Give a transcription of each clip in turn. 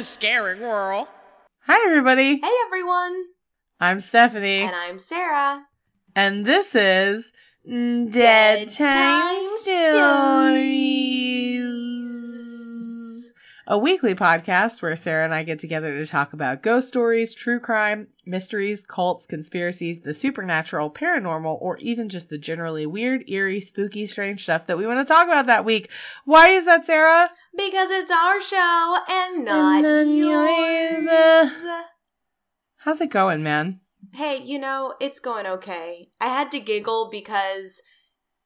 a scary world. Hi, everybody. Hey, everyone. I'm Stephanie. And I'm Sarah. And this is Dead Time Stories. A weekly podcast where Sarah and I get together to talk about ghost stories, true crime, mysteries, cults, conspiracies, the supernatural, paranormal, or even just the generally weird, eerie, spooky, strange stuff that we want to talk about that week. Why is that, Sarah? Because it's our show and not yours. How's it going, man? Hey, you know, it's going okay. I had to giggle because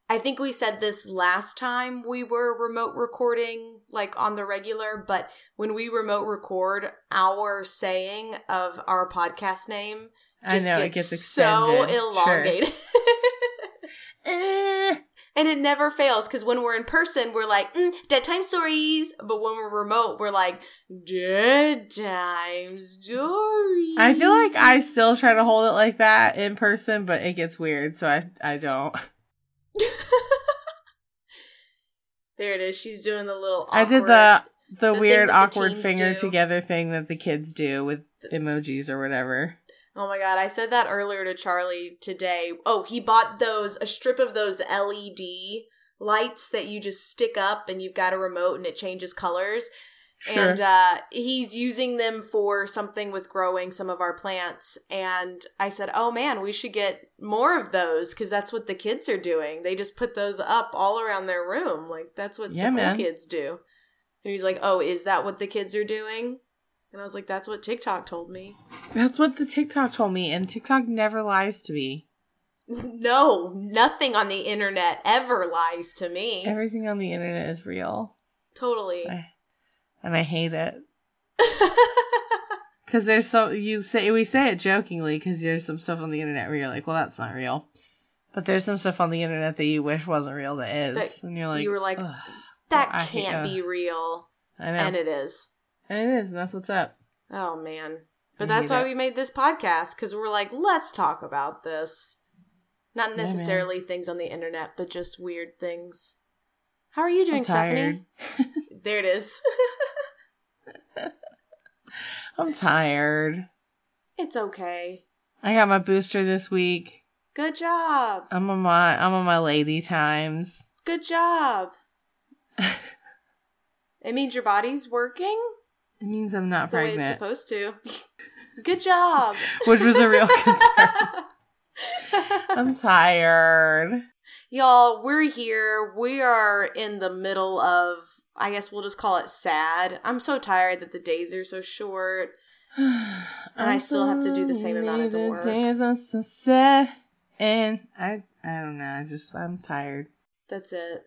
I think we said this last time we were remote recording, like on the regular, but when we remote record, our saying of our podcast name just gets so elongated. Sure. And it never fails, because when we're in person, we're like, Dead Time Stories. But when we're remote, we're like, Dead Time Stories. I feel like I still try to hold it like that in person, but it gets weird, so I don't. There it is. She's doing the little awkward. I did the weird awkward finger together thing that the kids do with emojis or whatever. Oh my God, I said that earlier to Charlie today. Oh, he bought a strip of those LED lights that you just stick up and you've got a remote and it changes colors. Sure. And he's using them for something with growing some of our plants. And I said, oh man, we should get more of those because that's what the kids are doing. They just put those up all around their room. Like that's what the cool kids do. And he's like, oh, is that what the kids are doing? And I was like, that's what TikTok told me. That's what the TikTok told me. And TikTok never lies to me. No, nothing on the internet ever lies to me. Everything on the internet is real. Totally. And I hate it. Because there's we say it jokingly because there's some stuff on the internet where you're like, well, that's not real. But there's some stuff on the internet that you wish wasn't real that is. That, and you're like, that can't be real. I know. And it is. And it is, and that's what's up. Oh, man. But that's why we made this podcast, because we're like, let's talk about this. Not necessarily things on the internet, but just weird things. How are you doing, Stephanie? There it is. I'm tired. It's okay. I got my booster this week. Good job. I'm on my lady times. Good job. It means your body's working? It means I'm not pregnant. The way it's supposed to. Good job. Which was a real concern. I'm tired. Y'all, we're here. We are in the middle of, I guess we'll just call it sad. I'm so tired that the days are so short. And I still have to do the same amount of work. The days are so sad. And I don't know. I'm tired. That's it.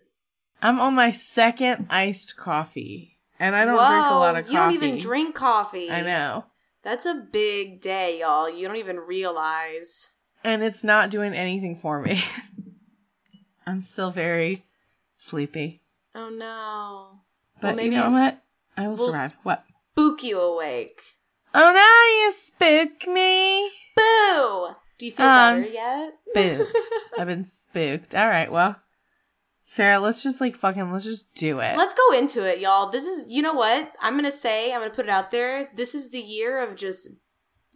I'm on my second iced coffee, and I don't drink a lot of coffee. You don't even drink coffee. I know. That's a big day, y'all. You don't even realize. And it's not doing anything for me. I'm still very sleepy. Oh, no. But maybe you know what? I will survive. What? Spook you awake. Oh, now you spook me. Boo! Do you feel better yet? Spooked. I've been spooked. All right, well. Sarah, let's just do it. Let's go into it, y'all. This is, you know what? I'm going to put it out there. This is the year of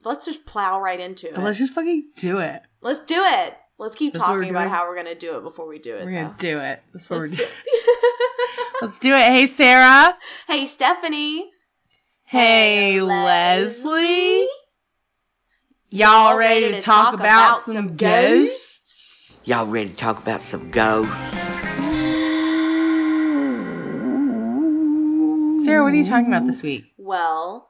let's just plow right into it. Let's just fucking do it. Let's do it. Let's keep talking about how we're going to do it before we do it. We're going to do it. That's what we're doing. Let's do it. Hey, Sarah. Hey, Stephanie. Hey, Leslie. Y'all ready to talk about some ghosts? Y'all ready to talk about some ghosts? Sarah, what are you talking about this week? Well,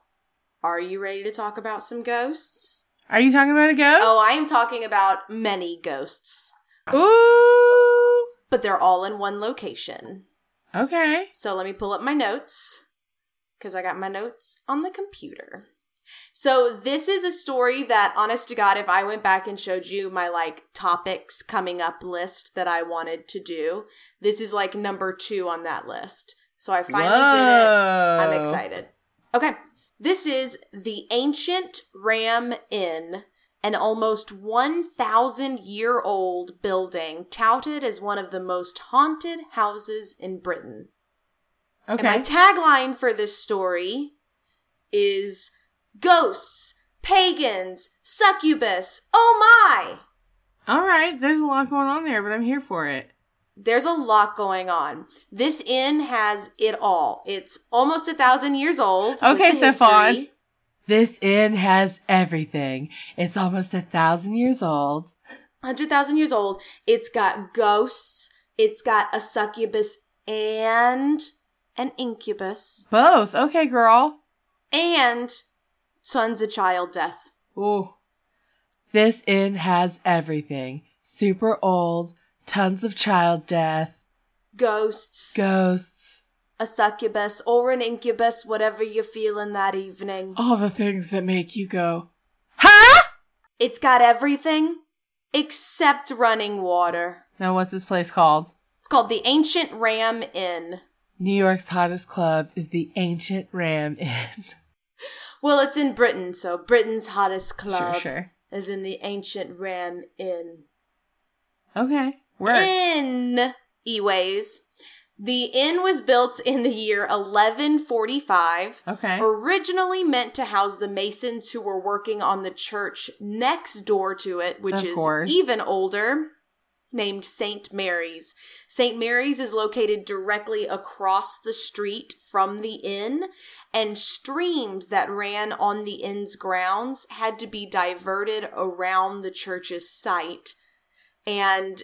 are you ready to talk about some ghosts? Are you talking about a ghost? Oh, I am talking about many ghosts. Ooh! But they're all in one location. Okay. So let me pull up my notes, because I got my notes on the computer. So this is a story that, honest to God, if I went back and showed you my, like, topics coming up list that I wanted to do, this is, like, number 2 on that list. So I finally did it. I'm excited. Okay. This is the Ancient Ram Inn, an almost 1,000-year-old building touted as one of the most haunted houses in Britain. Okay. And my tagline for this story is ghosts, pagans, succubus. Oh my! All right, there's a lot going on there, but I'm here for it. There's a lot going on. This inn has it all. It's almost 1,000 years old. Okay, Stefan. This inn has everything. It's almost 1,000 years old. 100,000 years old. It's got ghosts. It's got a succubus and an incubus. Both. Okay, girl. And tons of child death. Ooh. This inn has everything. Super old. Tons of child death. Ghosts. A succubus or an incubus, whatever you're feeling that evening. All the things that make you go, huh? It's got everything except running water. Now what's this place called? It's called the Ancient Ram Inn. New York's hottest club is the Ancient Ram Inn. Well, it's in Britain, so Britain's hottest club is in the Ancient Ram Inn. Okay. In Eways, the inn was built in the year 1145. Okay. Originally meant to house the masons who were working on the church next door to it, which is even older, named St. Mary's. St. Mary's is located directly across the street from the inn, and streams that ran on the inn's grounds had to be diverted around the church's site. And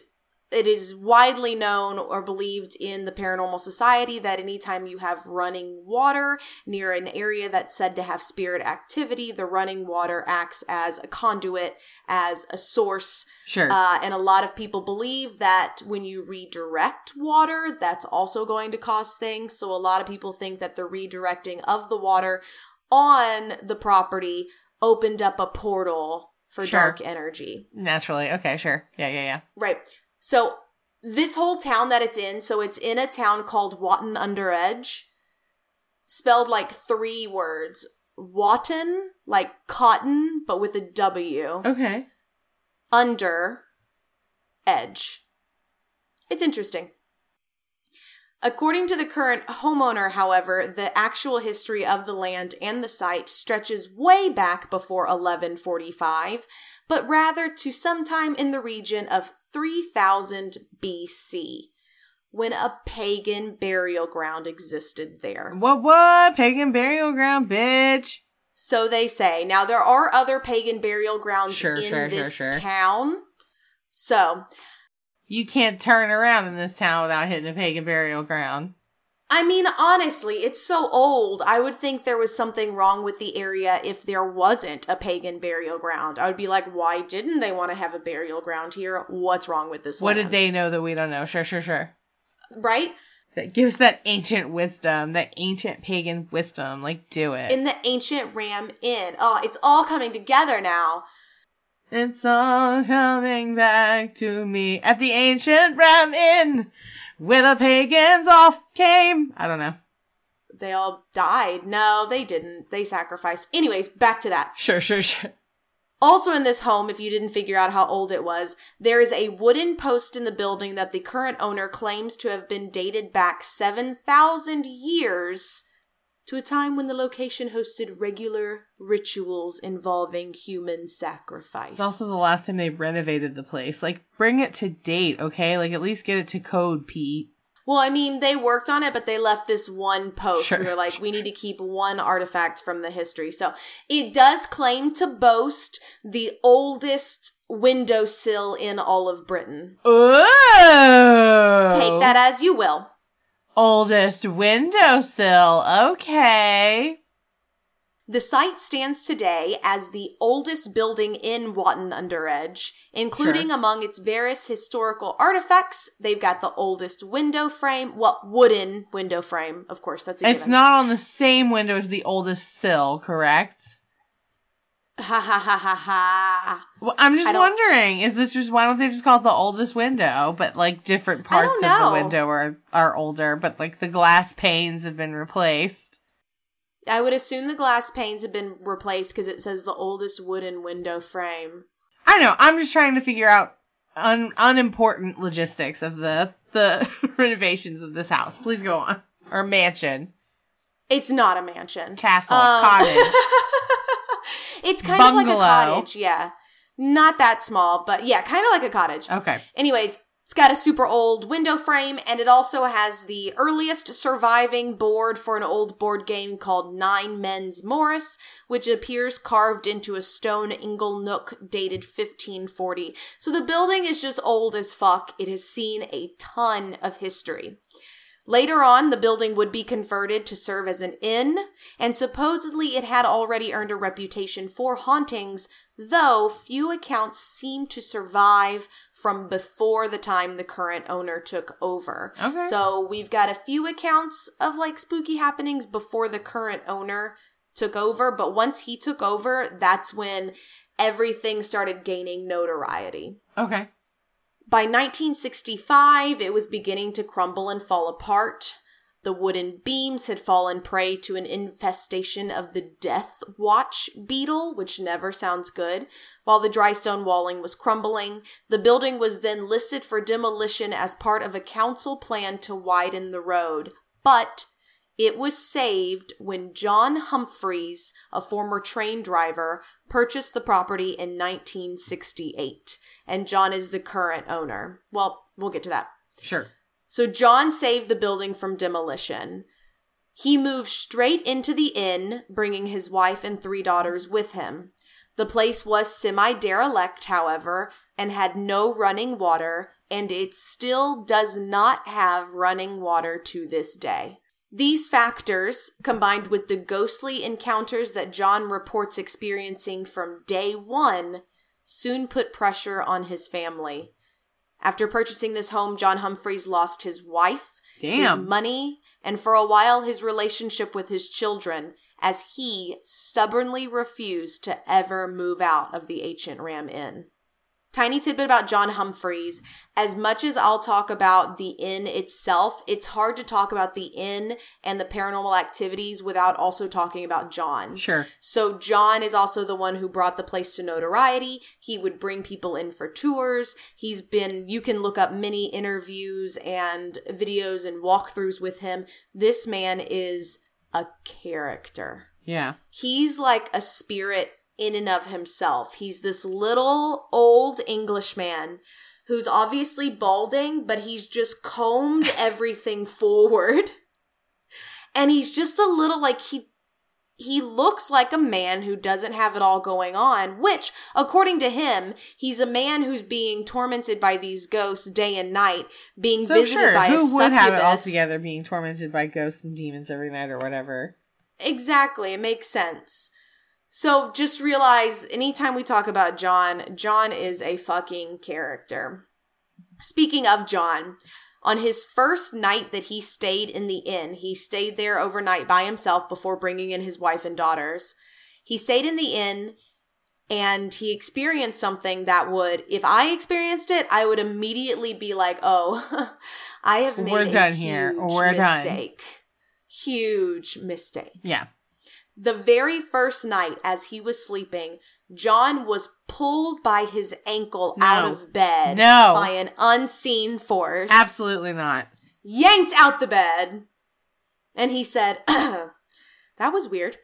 it is widely known or believed in the paranormal society that anytime you have running water near an area that's said to have spirit activity, the running water acts as a conduit, as a source. Sure. And a lot of people believe that when you redirect water, that's also going to cause things. So a lot of people think that the redirecting of the water on the property opened up a portal for dark energy. Naturally. Okay, sure. Yeah. Right. So this whole town that it's in, so it's in a town called Watton Under Edge, spelled like three words. Watton, like cotton, but with a W. Okay. Under Edge. It's interesting. According to the current homeowner, however, the actual history of the land and the site stretches way back before 1145, but rather to sometime in the region of 3000 BC, when a pagan burial ground existed there. What? Pagan burial ground, bitch! So they say. Now, there are other pagan burial grounds in this town, so... You can't turn around in this town without hitting a pagan burial ground. I mean, honestly, it's so old. I would think there was something wrong with the area if there wasn't a pagan burial ground. I would be like, why didn't they want to have a burial ground here? What's wrong with this land? What did they know that we don't know? Sure. Right? That gives that ancient wisdom, that ancient pagan wisdom. Like, do it. In the Ancient Ram Inn. Oh, it's all coming together now. It's all coming back to me at the Ancient Ram Inn, where the pagans all came. I don't know. They all died. No, they didn't. They sacrificed. Anyways, back to that. Sure. Also in this home, if you didn't figure out how old it was, there is a wooden post in the building that the current owner claims to have been dated back 7,000 years to a time when the location hosted regular rituals involving human sacrifice. It's also the last time they renovated the place. Like, bring it to date, okay? Like, at least get it to code, Pete. Well, I mean, they worked on it, but they left this one post. Sure. Where they're like, we need to keep one artifact from the history. So it does claim to boast the oldest windowsill in all of Britain. Oh! Take that as you will. Oldest windowsill. Okay. The site stands today as the oldest building in Watton Under Edge, including among its various historical artifacts. They've got the oldest window frame. Well, wooden window frame, of course. That's a It's given. Not on the same window as the oldest sill, correct? Ha. Well, I'm just wondering, is this just, why don't they just call it the oldest window? But like different parts of the window are older, but like the glass panes have been replaced. I would assume the glass panes have been replaced because it says the oldest wooden window frame. I know. I'm just trying to figure out unimportant logistics of the renovations of this house. Please go on. Or mansion. It's not a mansion. Castle. Cottage. It's kind Bungalow. Of like a cottage, yeah. Not that small, but yeah, kind of like a cottage. Okay. Anyways, it's got a super old window frame, and it also has the earliest surviving board for an old board game called 9 Men's Morris, which appears carved into a stone ingle nook dated 1540. So the building is just old as fuck. It has seen a ton of history. Later on, the building would be converted to serve as an inn, and supposedly it had already earned a reputation for hauntings, though few accounts seem to survive from before the time the current owner took over. Okay. So we've got a few accounts of like spooky happenings before the current owner took over, but once he took over, that's when everything started gaining notoriety. Okay. By 1965, it was beginning to crumble and fall apart. The wooden beams had fallen prey to an infestation of the death watch beetle, which never sounds good. While the dry stone walling was crumbling, the building was then listed for demolition as part of a council plan to widen the road. But it was saved when John Humphreys, a former train driver, purchased the property in 1968. And John is the current owner. Well, we'll get to that. Sure. So John saved the building from demolition. He moved straight into the inn, bringing his wife and 3 daughters with him. The place was semi-derelict, however, and had no running water, and it still does not have running water to this day. These factors, combined with the ghostly encounters that John reports experiencing from day one, soon put pressure on his family. After purchasing this home, John Humphreys lost his wife, his money, and for a while his relationship with his children, as he stubbornly refused to ever move out of the Ancient Ram Inn. Tiny tidbit about John Humphreys. As much as I'll talk about the inn itself, it's hard to talk about the inn and the paranormal activities without also talking about John. Sure. So John is also the one who brought the place to notoriety. He would bring people in for tours. He's been, you can look up many interviews and videos and walkthroughs with him. This man is a character. Yeah. He's like a spirit in and of himself. He's this little old Englishman who's obviously balding, but he's just combed everything forward. And he's just a little like he looks like a man who doesn't have it all going on, which, according to him, he's a man who's being tormented by these ghosts day and night, being visited by a succubus. Who would have it all together, being tormented by ghosts and demons every night or whatever? Exactly. It makes sense. So just realize anytime we talk about John, John is a fucking character. Speaking of John, on his first night that he stayed in the inn, he stayed there overnight by himself before bringing in his wife and daughters. He stayed in the inn and he experienced something that would, if I experienced it, I would immediately be like, oh, I have made Huge mistake. Yeah. The very first night as he was sleeping, John was pulled by his ankle out of bed by an unseen force. Absolutely not. Yanked out the bed. And he said, that was weird.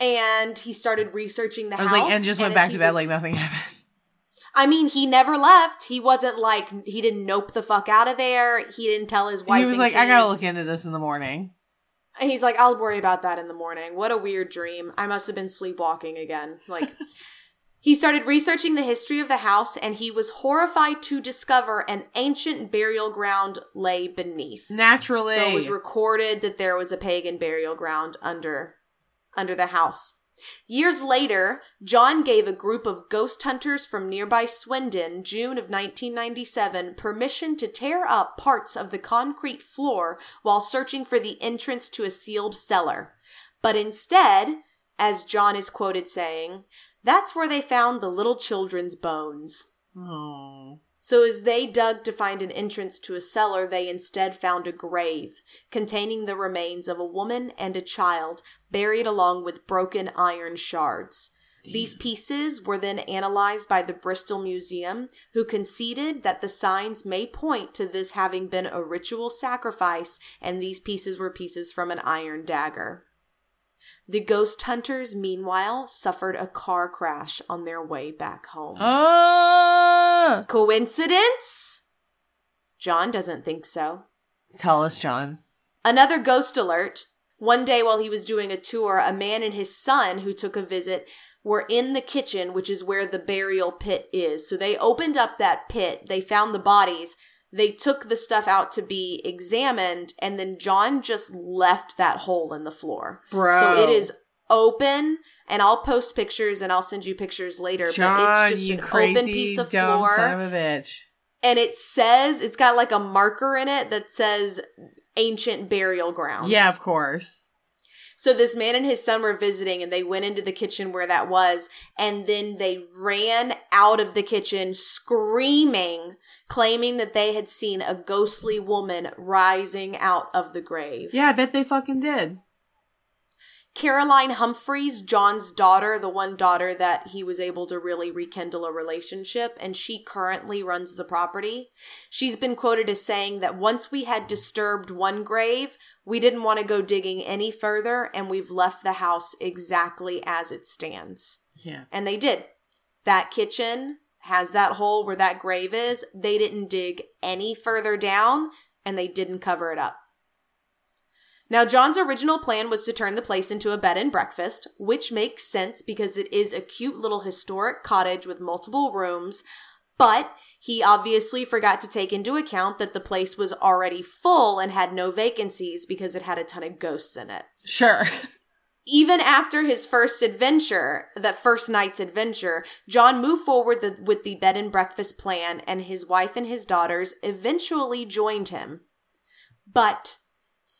And he started researching the house. Like, and just went back to bed like nothing happened. I mean, he never left. He wasn't like, he didn't nope the fuck out of there. He didn't tell his wife. He was like, I gotta look into this in the morning. And he's like, I'll worry about that in the morning. What a weird dream. I must have been sleepwalking again. Like, he started researching the history of the house, and he was horrified to discover an ancient burial ground lay beneath. Naturally. So it was recorded that there was a pagan burial ground under the house. Years later, John gave a group of ghost hunters from nearby Swindon, June of 1997, permission to tear up parts of the concrete floor while searching for the entrance to a sealed cellar. But instead, as John is quoted saying, that's where they found the little children's bones. Aww. So as they dug to find an entrance to a cellar, they instead found a grave containing the remains of a woman and a child buried along with broken iron shards. These pieces were then analyzed by the Bristol Museum, who conceded that the signs may point to this having been a ritual sacrifice, and these pieces were pieces from an iron dagger. The ghost hunters, meanwhile, suffered a car crash on their way back home. Ah! Coincidence? John doesn't think so. Tell us, John. Another ghost alert. One day while he was doing a tour, a man and his son who took a visit were in the kitchen, which is where the burial pit is. So they opened up that pit. They found the bodies. They took the stuff out to be examined, and then John just left that hole in the floor. Bro. So it is open, and I'll post pictures, and I'll send you pictures later. John, but it's just an open piece of floor. Son of a bitch. And it says, it's got like a marker in it that says ancient burial ground. Yeah, of course. So this man and his son were visiting, and they went into the kitchen where that was, and then they ran out of the kitchen screaming, claiming that they had seen a ghostly woman rising out of the grave. Yeah, I bet they fucking did. Caroline Humphreys, John's daughter, the one daughter that he was able to really rekindle a relationship, and she currently runs the property. She's been quoted as saying that once we had disturbed one grave, we didn't want to go digging any further, and we've left the house exactly as it stands. Yeah. And they did. That kitchen has that hole where that grave is. They didn't dig any further down, and they didn't cover it up. Now, John's original plan was to turn the place into a bed and breakfast, which makes sense because it is a cute little historic cottage with multiple rooms, but he obviously forgot to take into account that the place was already full and had no vacancies because it had a ton of ghosts in it. Sure. Even after his first adventure, that first night's adventure, John moved forward with the bed and breakfast plan, and his wife and his daughters eventually joined him. But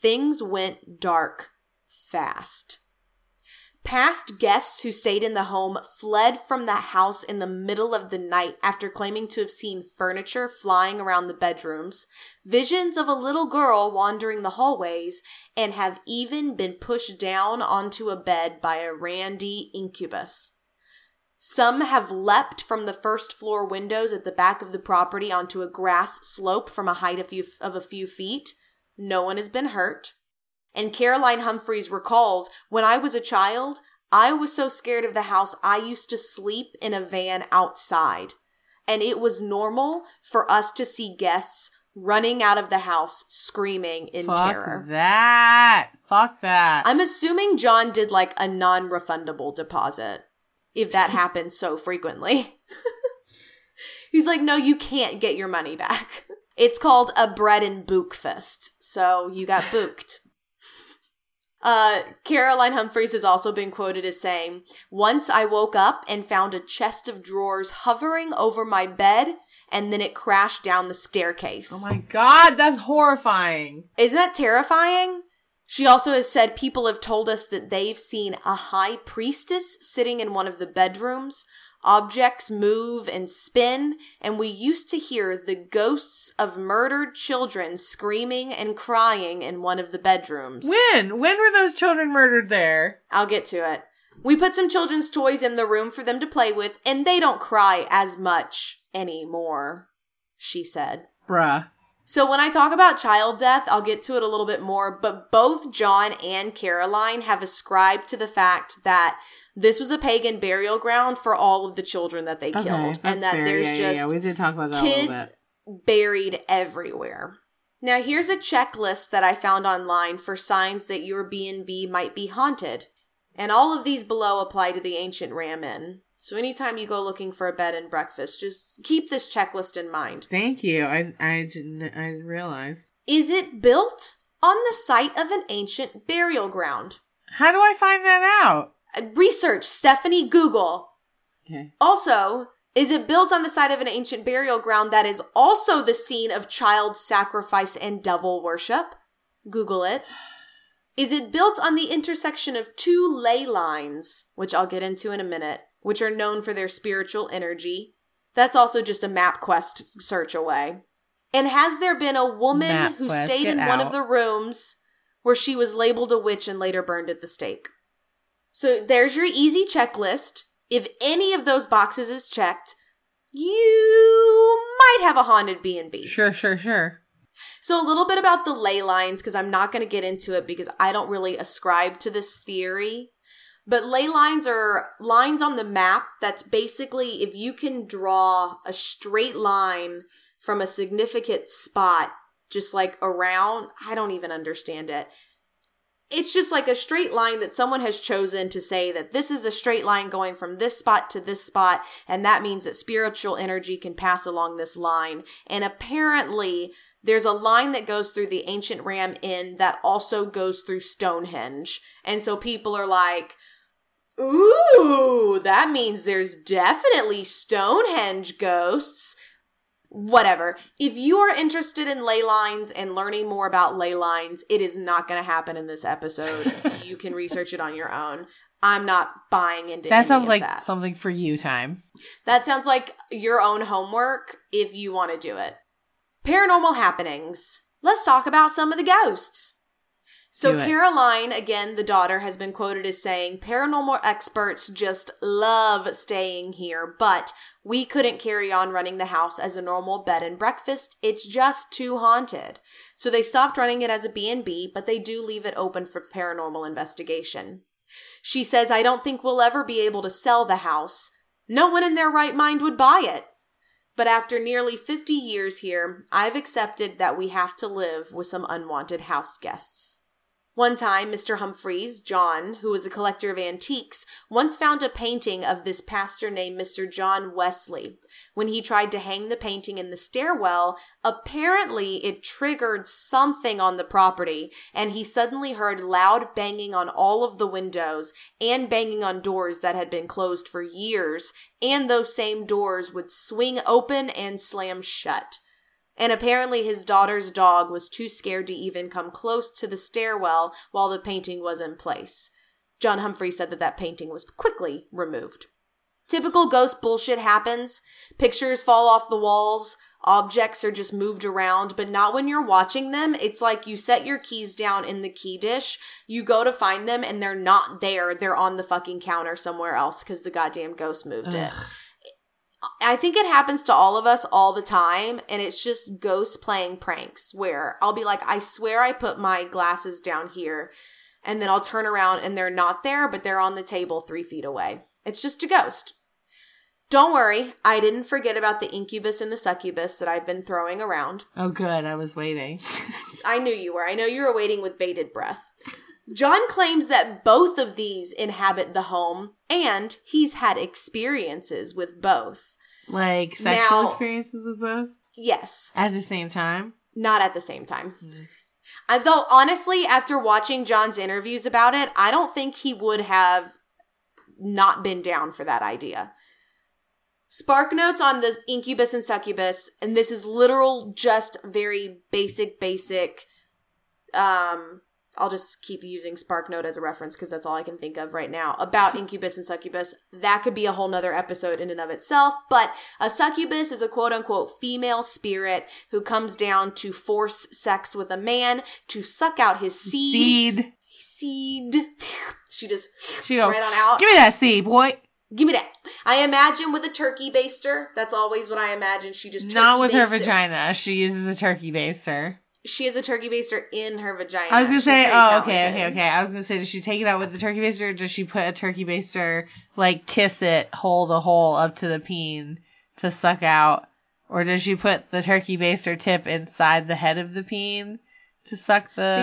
things went dark fast. Past guests who stayed in the home fled from the house in the middle of the night after claiming to have seen furniture flying around the bedrooms, visions of a little girl wandering the hallways, and have even been pushed down onto a bed by a randy incubus. Some have leapt from the first floor windows at the back of the property onto a grass slope from a height of a few feet. No one has been hurt. And Caroline Humphreys recalls, when I was a child, I was so scared of the house, I used to sleep in a van outside. And it was normal for us to see guests running out of the house screaming in terror. Fuck that. I'm assuming John did like a non-refundable deposit if that happens so frequently. He's like, no, you can't get your money back. It's called a bread and book fest, so you got booked. Caroline Humphreys has also been quoted as saying, once I woke up and found a chest of drawers hovering over my bed, and then it crashed down the staircase. Oh my God, that's horrifying. Isn't that terrifying? She also has said people have told us that they've seen a high priestess sitting in one of the bedrooms. Objects move and spin, and we used to hear the ghosts of murdered children screaming and crying in one of the bedrooms. When were those children murdered there? I'll get to it. We put some children's toys in the room for them to play with, and they don't cry as much anymore, she said. Bruh. So when I talk about child death, I'll get to it a little bit more, but both John and Caroline have ascribed to the fact that this was a pagan burial ground for all of the children that they killed. And that fair. We did talk about that kids buried everywhere. Now, here's a checklist that I found online for signs that your B&B might be haunted. And all of these below apply to the Ancient Ram Inn. So anytime you go looking for a bed and breakfast, just keep this checklist in mind. Thank you. I didn't realize. Is it built on the site of an ancient burial ground? How do I find that out? Research, Stephanie, Google. Okay. Also, is it built on the site of an ancient burial ground that is also the scene of child sacrifice and devil worship? Google it. Is it built on the intersection of two ley lines, which I'll get into in a minute, which are known for their spiritual energy? That's also just a MapQuest search away. And has there been a woman who stayed in one of the rooms where she was labeled a witch and later burned at the stake? So there's your easy checklist. If any of those boxes is checked, you might have a haunted B&B. Sure. So a little bit about the ley lines, because I'm not going to get into it because I don't really ascribe to this theory. But ley lines are lines on the map that's basically if you can draw a straight line from a significant spot, just like around, I don't even understand it. It's just like a straight line that someone has chosen to say that this is a straight line going from this spot to this spot, and that means that spiritual energy can pass along this line. And apparently, there's a line that goes through the Ancient Ram Inn that also goes through Stonehenge. And so people are like, ooh, that means there's definitely Stonehenge ghosts. Whatever. If you are interested in ley lines and learning more about ley lines, it is not going to happen in this episode. You can research it on your own. I'm not buying into that. That sounds like something for you, Time. That sounds like your own homework if you want to do it. Paranormal happenings. Let's talk about some of the ghosts. So Caroline, again, the daughter, has been quoted as saying, paranormal experts just love staying here, but we couldn't carry on running the house as a normal bed and breakfast. It's just too haunted. So they stopped running it as a B&B, but they do leave it open for paranormal investigation. She says, I don't think we'll ever be able to sell the house. No one in their right mind would buy it. But after nearly 50 years here, I've accepted that we have to live with some unwanted house guests. One time, Mr. Humphreys, John, who was a collector of antiques, once found a painting of this pastor named Mr. John Wesley. When he tried to hang the painting in the stairwell, apparently it triggered something on the property, and he suddenly heard loud banging on all of the windows and banging on doors that had been closed for years, and those same doors would swing open and slam shut. And apparently his daughter's dog was too scared to even come close to the stairwell while the painting was in place. John Humphreys said that painting was quickly removed. Typical ghost bullshit happens. Pictures fall off the walls. Objects are just moved around, but not when you're watching them. It's like you set your keys down in the key dish. You go to find them and they're not there. They're on the fucking counter somewhere else because the goddamn ghost moved it. I think it happens to all of us all the time, and it's just ghosts playing pranks where I'll be like, I swear I put my glasses down here, and then I'll turn around and they're not there, but they're on the table 3 feet away. It's just a ghost. Don't worry, I didn't forget about the incubus and the succubus that I've been throwing around. Oh, good. I was waiting. I knew you were. I know you were waiting with bated breath. John claims that both of these inhabit the home, and he's had experiences with both. Like sexual experiences with both? Yes. At the same time? Not at the same time. Mm. Though, honestly, after watching John's interviews about it, I don't think he would have not been down for that idea. Spark notes on the incubus and succubus, and this is literal, just very basic. I'll just keep using SparkNote as a reference because that's all I can think of right now about incubus and succubus. That could be a whole nother episode in and of itself, but a succubus is a quote unquote female spirit who comes down to force sex with a man to suck out his seed. She goes right on out. Give me that seed, boy. Give me that. I imagine with a turkey baster. That's always what I imagine. She just turkey not with her vagina. It. She uses a turkey baster. She has a turkey baster in her vagina. I was going to say, okay. I was going to say, does she take it out with the turkey baster or does she put a turkey baster, like kiss it, hold a hole up to the peen to suck out? Or does she put the turkey baster tip inside the head of the peen to suck the...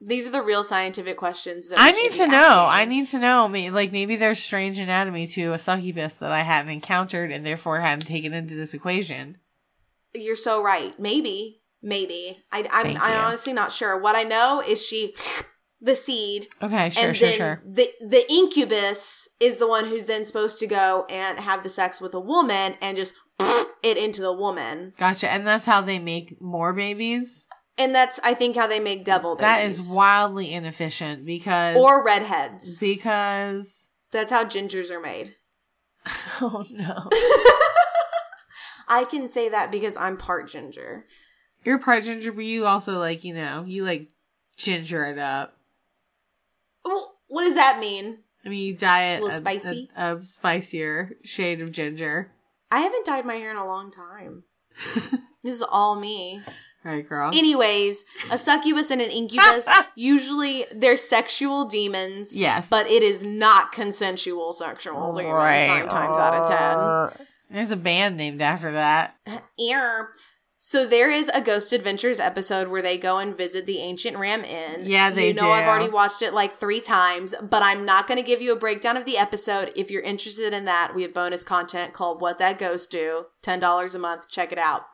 These are the real scientific questions that I need to know. Like, maybe there's strange anatomy to a succubus that I haven't encountered and therefore hadn't taken into this equation. You're so right. Maybe. I'm honestly not sure. What I know is she, the seed. Okay, sure. The incubus is the one who's then supposed to go and have the sex with a woman and just it into the woman. Gotcha. And that's how they make more babies? And that's, I think, how they make devil babies. That is wildly inefficient because... Or redheads. Because... That's how gingers are made. Oh, no. I can say that because I'm part ginger. You're part ginger, but you also, like, you know, you, like, ginger it up. What does that mean? I mean, you dye it a spicier shade of ginger. I haven't dyed my hair in a long time. This is all me. All right, girl. Anyways, a succubus and an incubus, usually they're sexual demons. Yes. But it is not consensual sexual demons, right. 9 times out of 10. There's a band named after that. So there is a Ghost Adventures episode where they go and visit the Ancient Ram Inn. Yeah, they do. You know, I've already watched it like 3 times, but I'm not going to give you a breakdown of the episode. If you're interested in that, we have bonus content called What That Ghost Do, $10 a month. Check it out.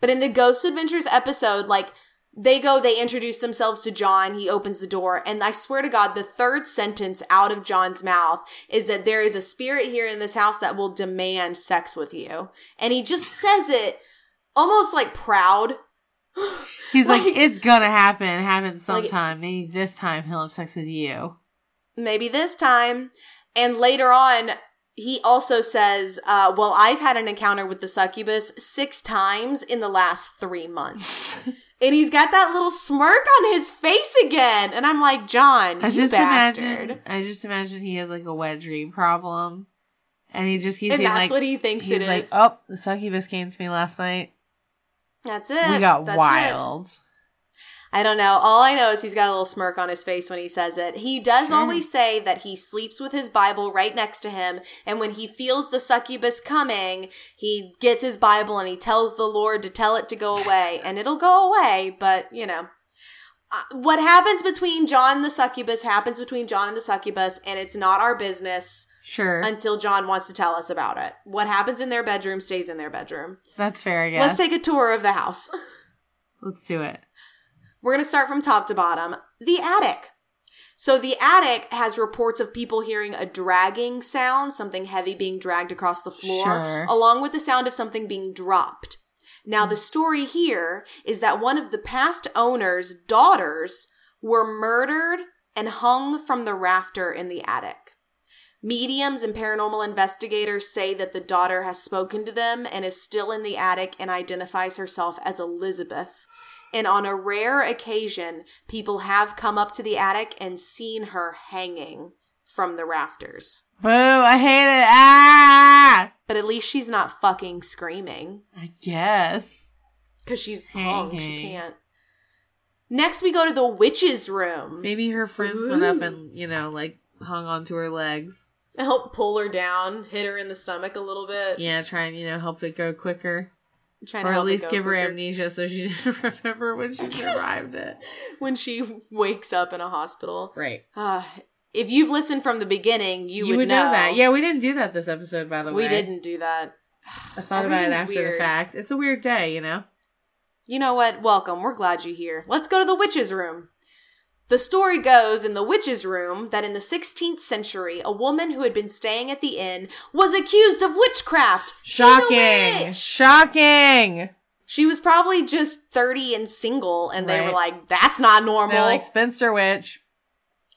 But in the Ghost Adventures episode, like, they go, they introduce themselves to John, he opens the door, and I swear to God, the 3rd sentence out of John's mouth is that there is a spirit here in this house that will demand sex with you. And he just says it almost, like, proud. He's like, it's gonna happen sometime. Like, maybe this time he'll have sex with you. Maybe this time. And later on, he also says, well, I've had an encounter with the succubus 6 times in the last 3 months. And he's got that little smirk on his face again. And I'm like, John, you bastard. I just imagine he has like a wet dream problem. And he just keeps being like, that's what he thinks it is. He's like, oh, the succubus came to me last night. That's it. We got wild. I don't know. All I know is he's got a little smirk on his face when he says it. He does always say that he sleeps with his Bible right next to him. And when he feels the succubus coming, he gets his Bible and he tells the Lord to tell it to go away. And it'll go away. But, you know, what happens between John and the succubus happens between John and the succubus. And it's not our business. Sure. Until John wants to tell us about it. What happens in their bedroom stays in their bedroom. That's fair, I guess. Let's take a tour of the house. Let's do it. We're going to start from top to bottom. The attic. So the attic has reports of people hearing a dragging sound, something heavy being dragged across the floor, sure, along with the sound of something being dropped. Now, the story here is that one of the past owner's daughters were murdered and hung from the rafter in the attic. Mediums and paranormal investigators say that the daughter has spoken to them and is still in the attic and identifies herself as Elizabeth. And on a rare occasion, people have come up to the attic and seen her hanging from the rafters. Boo, I hate it. Ah! But at least she's not fucking screaming. I guess. Because she's punk. She can't. Next, we go to the witch's room. Maybe her friends went up and, you know, like, hung onto her legs. Help pull her down, hit her in the stomach a little bit. Yeah, try and, you know, help it go quicker. Or at least give her amnesia so she didn't remember when she survived it. When she wakes up in a hospital. Right. If you've listened from the beginning, you would know that. Yeah, we didn't do that this episode, by the way. We didn't do that. I thought about it after the fact. It's a weird day, you know? You know what? Welcome. We're glad you're here. Let's go to the witch's room. The story goes in the witch's room that in the 16th century, a woman who had been staying at the inn was accused of witchcraft. Shocking. Witch. Shocking. She was probably just 30 and single, and they were like, that's not normal. They're like, spinster witch.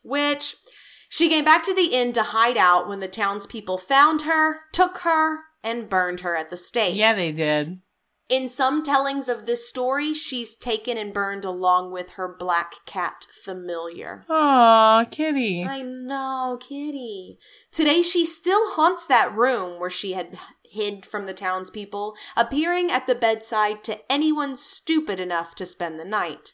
Witch. She came back to the inn to hide out when the townspeople found her, took her, and burned her at the stake. Yeah, they did. In some tellings of this story, she's taken and burned along with her black cat familiar. Aw, kitty. I know, kitty. Today, she still haunts that room where she had hid from the townspeople, appearing at the bedside to anyone stupid enough to spend the night.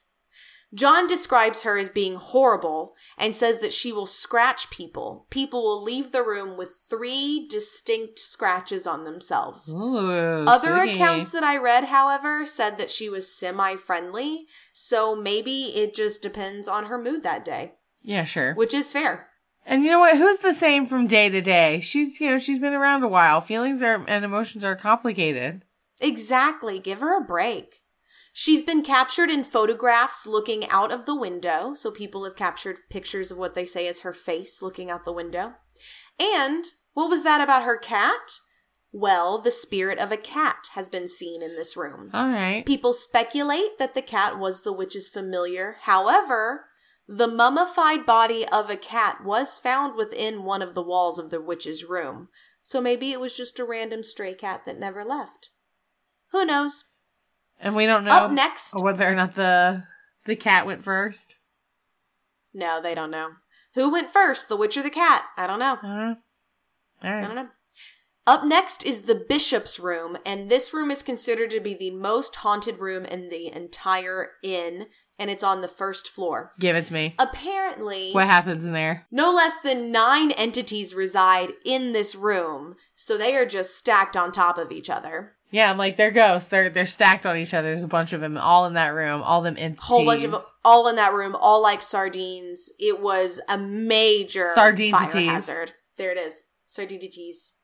John describes her as being horrible and says that she will scratch people. People will leave the room with 3 distinct scratches on themselves. Ooh, other accounts that I read, however, said that she was semi-friendly, so maybe it just depends on her mood that day. Yeah, sure. Which is fair. And you know what? Who's the same from day to day? She's, you know, she's been around a while. Feelings and emotions are complicated. Exactly. Give her a break. She's been captured in photographs looking out of the window. So people have captured pictures of what they say is her face looking out the window. And what was that about her cat? Well, the spirit of a cat has been seen in this room. All right. People speculate that the cat was the witch's familiar. However, the mummified body of a cat was found within one of the walls of the witch's room. So maybe it was just a random stray cat that never left. Who knows? And we don't know whether or not the cat went first. No, they don't know. Who went first, the witch or the cat? I don't know. All right. I don't know. Up next is the Bishop's Room, and this room is considered to be the most haunted room in the entire inn, and it's on the first floor. Give it to me. Apparently... What happens in there? No less than 9 entities reside in this room, so they are just stacked on top of each other. Yeah, I'm like, they're ghosts. They're stacked on each other. There's a bunch of them all in that room. All them entities. Whole bunch of them all in that room, all like sardines. It was a major fire hazard. There it is. Sardinities.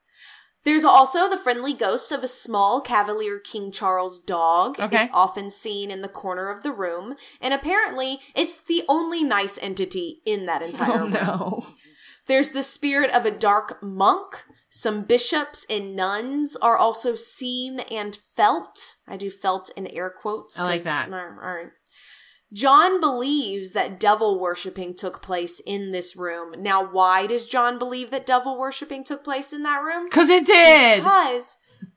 There's also the friendly ghost of a small Cavalier King Charles dog. Okay. It's often seen in the corner of the room. And apparently, it's the only nice entity in that entire room. No. There's the spirit of a dark monk. Some bishops and nuns are also seen and felt. I do felt in air quotes. I like that. All right. John believes that devil worshipping took place in this room. Now, why does John believe that devil worshipping took place in that room? Because it did!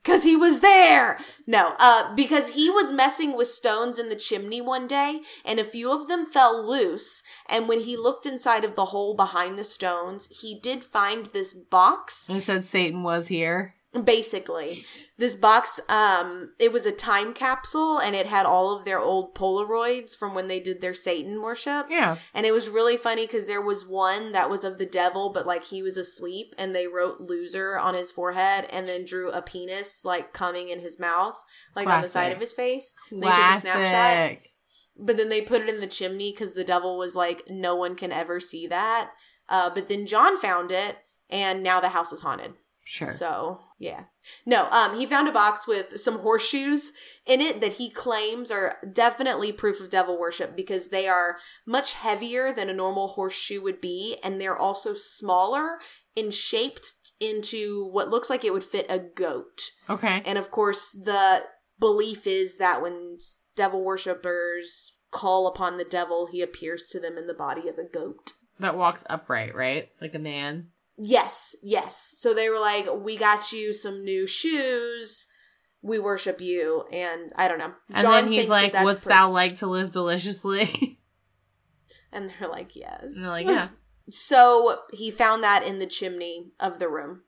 Because he was there! No, because he was messing with stones in the chimney one day, and a few of them fell loose, and when he looked inside of the hole behind the stones, he did find this box. It said Satan was here. Basically. This box, it was a time capsule, and it had all of their old Polaroids from when they did their Satan worship. Yeah. And it was really funny because there was one that was of the devil, but, like, he was asleep, and they wrote loser on his forehead and then drew a penis, like, coming in his mouth, like, classic. On the side of his face. And they took a snapshot. But then they put it in the chimney because the devil was like, no one can ever see that. But then John found it, and now the house is haunted. Sure. So, yeah. No, he found a box with some horseshoes in it that he claims are definitely proof of devil worship because they are much heavier than a normal horseshoe would be, and they're also smaller and shaped into what looks like it would fit a goat. Okay. And, of course, the belief is that when devil worshipers call upon the devil, he appears to them in the body of a goat. That walks upright, right? Like a man? Yes. So they were like, we got you some new shoes. We worship you. And I don't know. And John then he's like, wouldst thou like to live deliciously? And they're like, yes. And they're like, yeah. So he found that in the chimney of the room.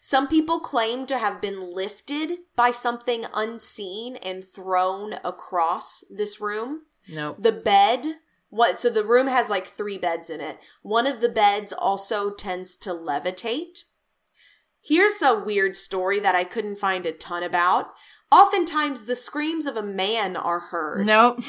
Some people claim to have been lifted by something unseen and thrown across this room. Nope. The bed... So the room has like 3 beds in it. One of the beds also tends to levitate. Here's a weird story that I couldn't find a ton about. Oftentimes the screams of a man are heard. Nope.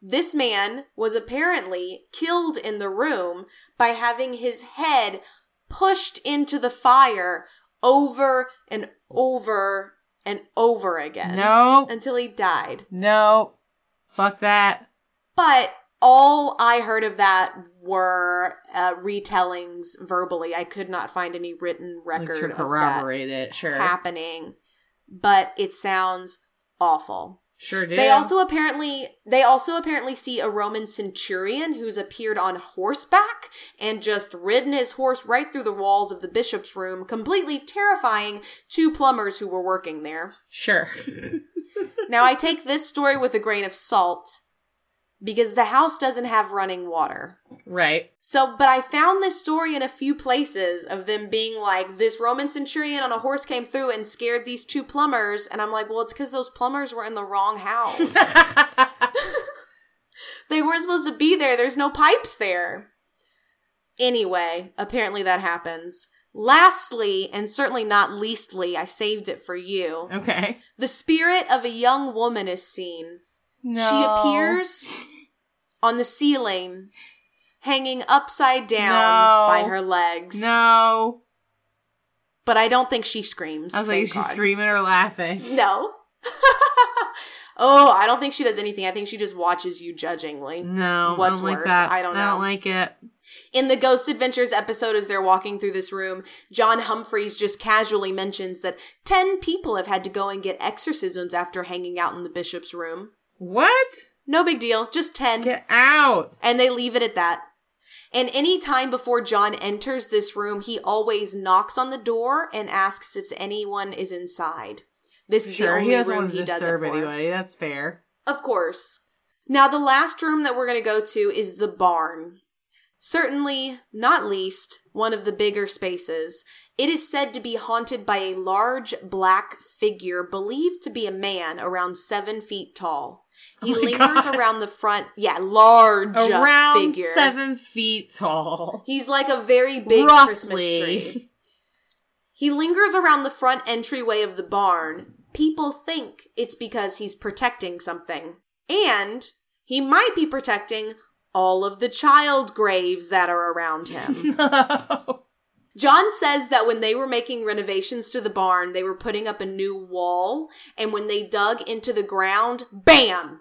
This man was apparently killed in the room by having his head pushed into the fire over and over and over again. Nope. Until he died. Nope. Fuck that. But... all I heard of that were retellings verbally. I could not find any written record of that happening. But it sounds awful. Sure do. They also apparently see a Roman centurion who's appeared on horseback and just ridden his horse right through the walls of the bishop's room, completely terrifying 2 plumbers who were working there. Sure. Now, I take this story with a grain of salt. Because the house doesn't have running water. Right. So, but I found this story in a few places of them being like, this Roman centurion on a horse came through and scared these 2 plumbers. And I'm like, well, it's because those plumbers were in the wrong house. They weren't supposed to be there. There's no pipes there. Anyway, apparently that happens. Lastly, and certainly not leastly, I saved it for you. Okay. The spirit of a young woman is seen. No. She appears on the ceiling, hanging upside down by her legs. No. But I don't think she screams. I was like, is she screaming or laughing? No. Oh, I don't think she does anything. I think she just watches you judgingly. No. What's worse? I don't know. I don't like it. In the Ghost Adventures episode, as they're walking through this room, John Humphreys just casually mentions that 10 people have had to go and get exorcisms after hanging out in the bishop's room. What? No big deal. Just 10. Get out. And they leave it at that. And any time before John enters this room, he always knocks on the door and asks if anyone is inside. This is the only room he does it for. Anybody. That's fair. Of course. Now, the last room that we're going to go to is the barn. Certainly, not least, one of the bigger spaces. It is said to be haunted by a large black figure believed to be a man around 7 feet tall. He lingers around the front. Yeah, large around figure. 7 feet tall. He's like a very big roughly Christmas tree. He lingers around the front entryway of the barn. People think it's because he's protecting something. And he might be protecting all of the child graves that are around him. No. John says that when they were making renovations to the barn, they were putting up a new wall, and when they dug into the ground, bam!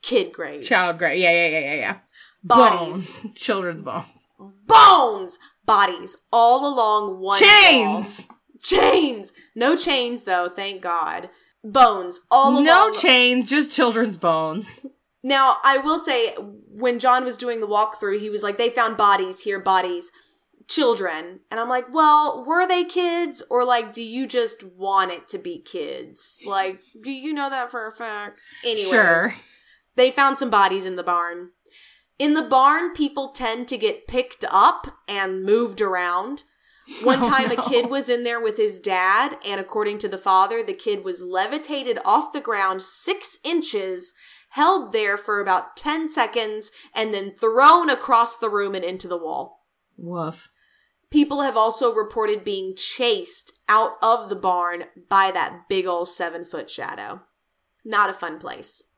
Kid graves. Child graves. Yeah. Bodies. Bones. Children's bones. Bones! Bodies. All along one chains! Wall. Chains! No chains, though, thank God. Bones. All along. No chains, just children's bones. Now, I will say, when John was doing the walkthrough, he was like, they found bodies here, bodies, children. And I'm like, well, were they kids? Or, like, do you just want it to be kids? Like, do you know that for a fact? Anyways, sure. They found some bodies in the barn. In the barn, people tend to get picked up and moved around. One time a kid was in there with his dad, and according to the father, the kid was levitated off the ground 6 inches, held there for about 10 seconds, and then thrown across the room and into the wall. Woof. People have also reported being chased out of the barn by that big old 7-foot shadow. Not a fun place.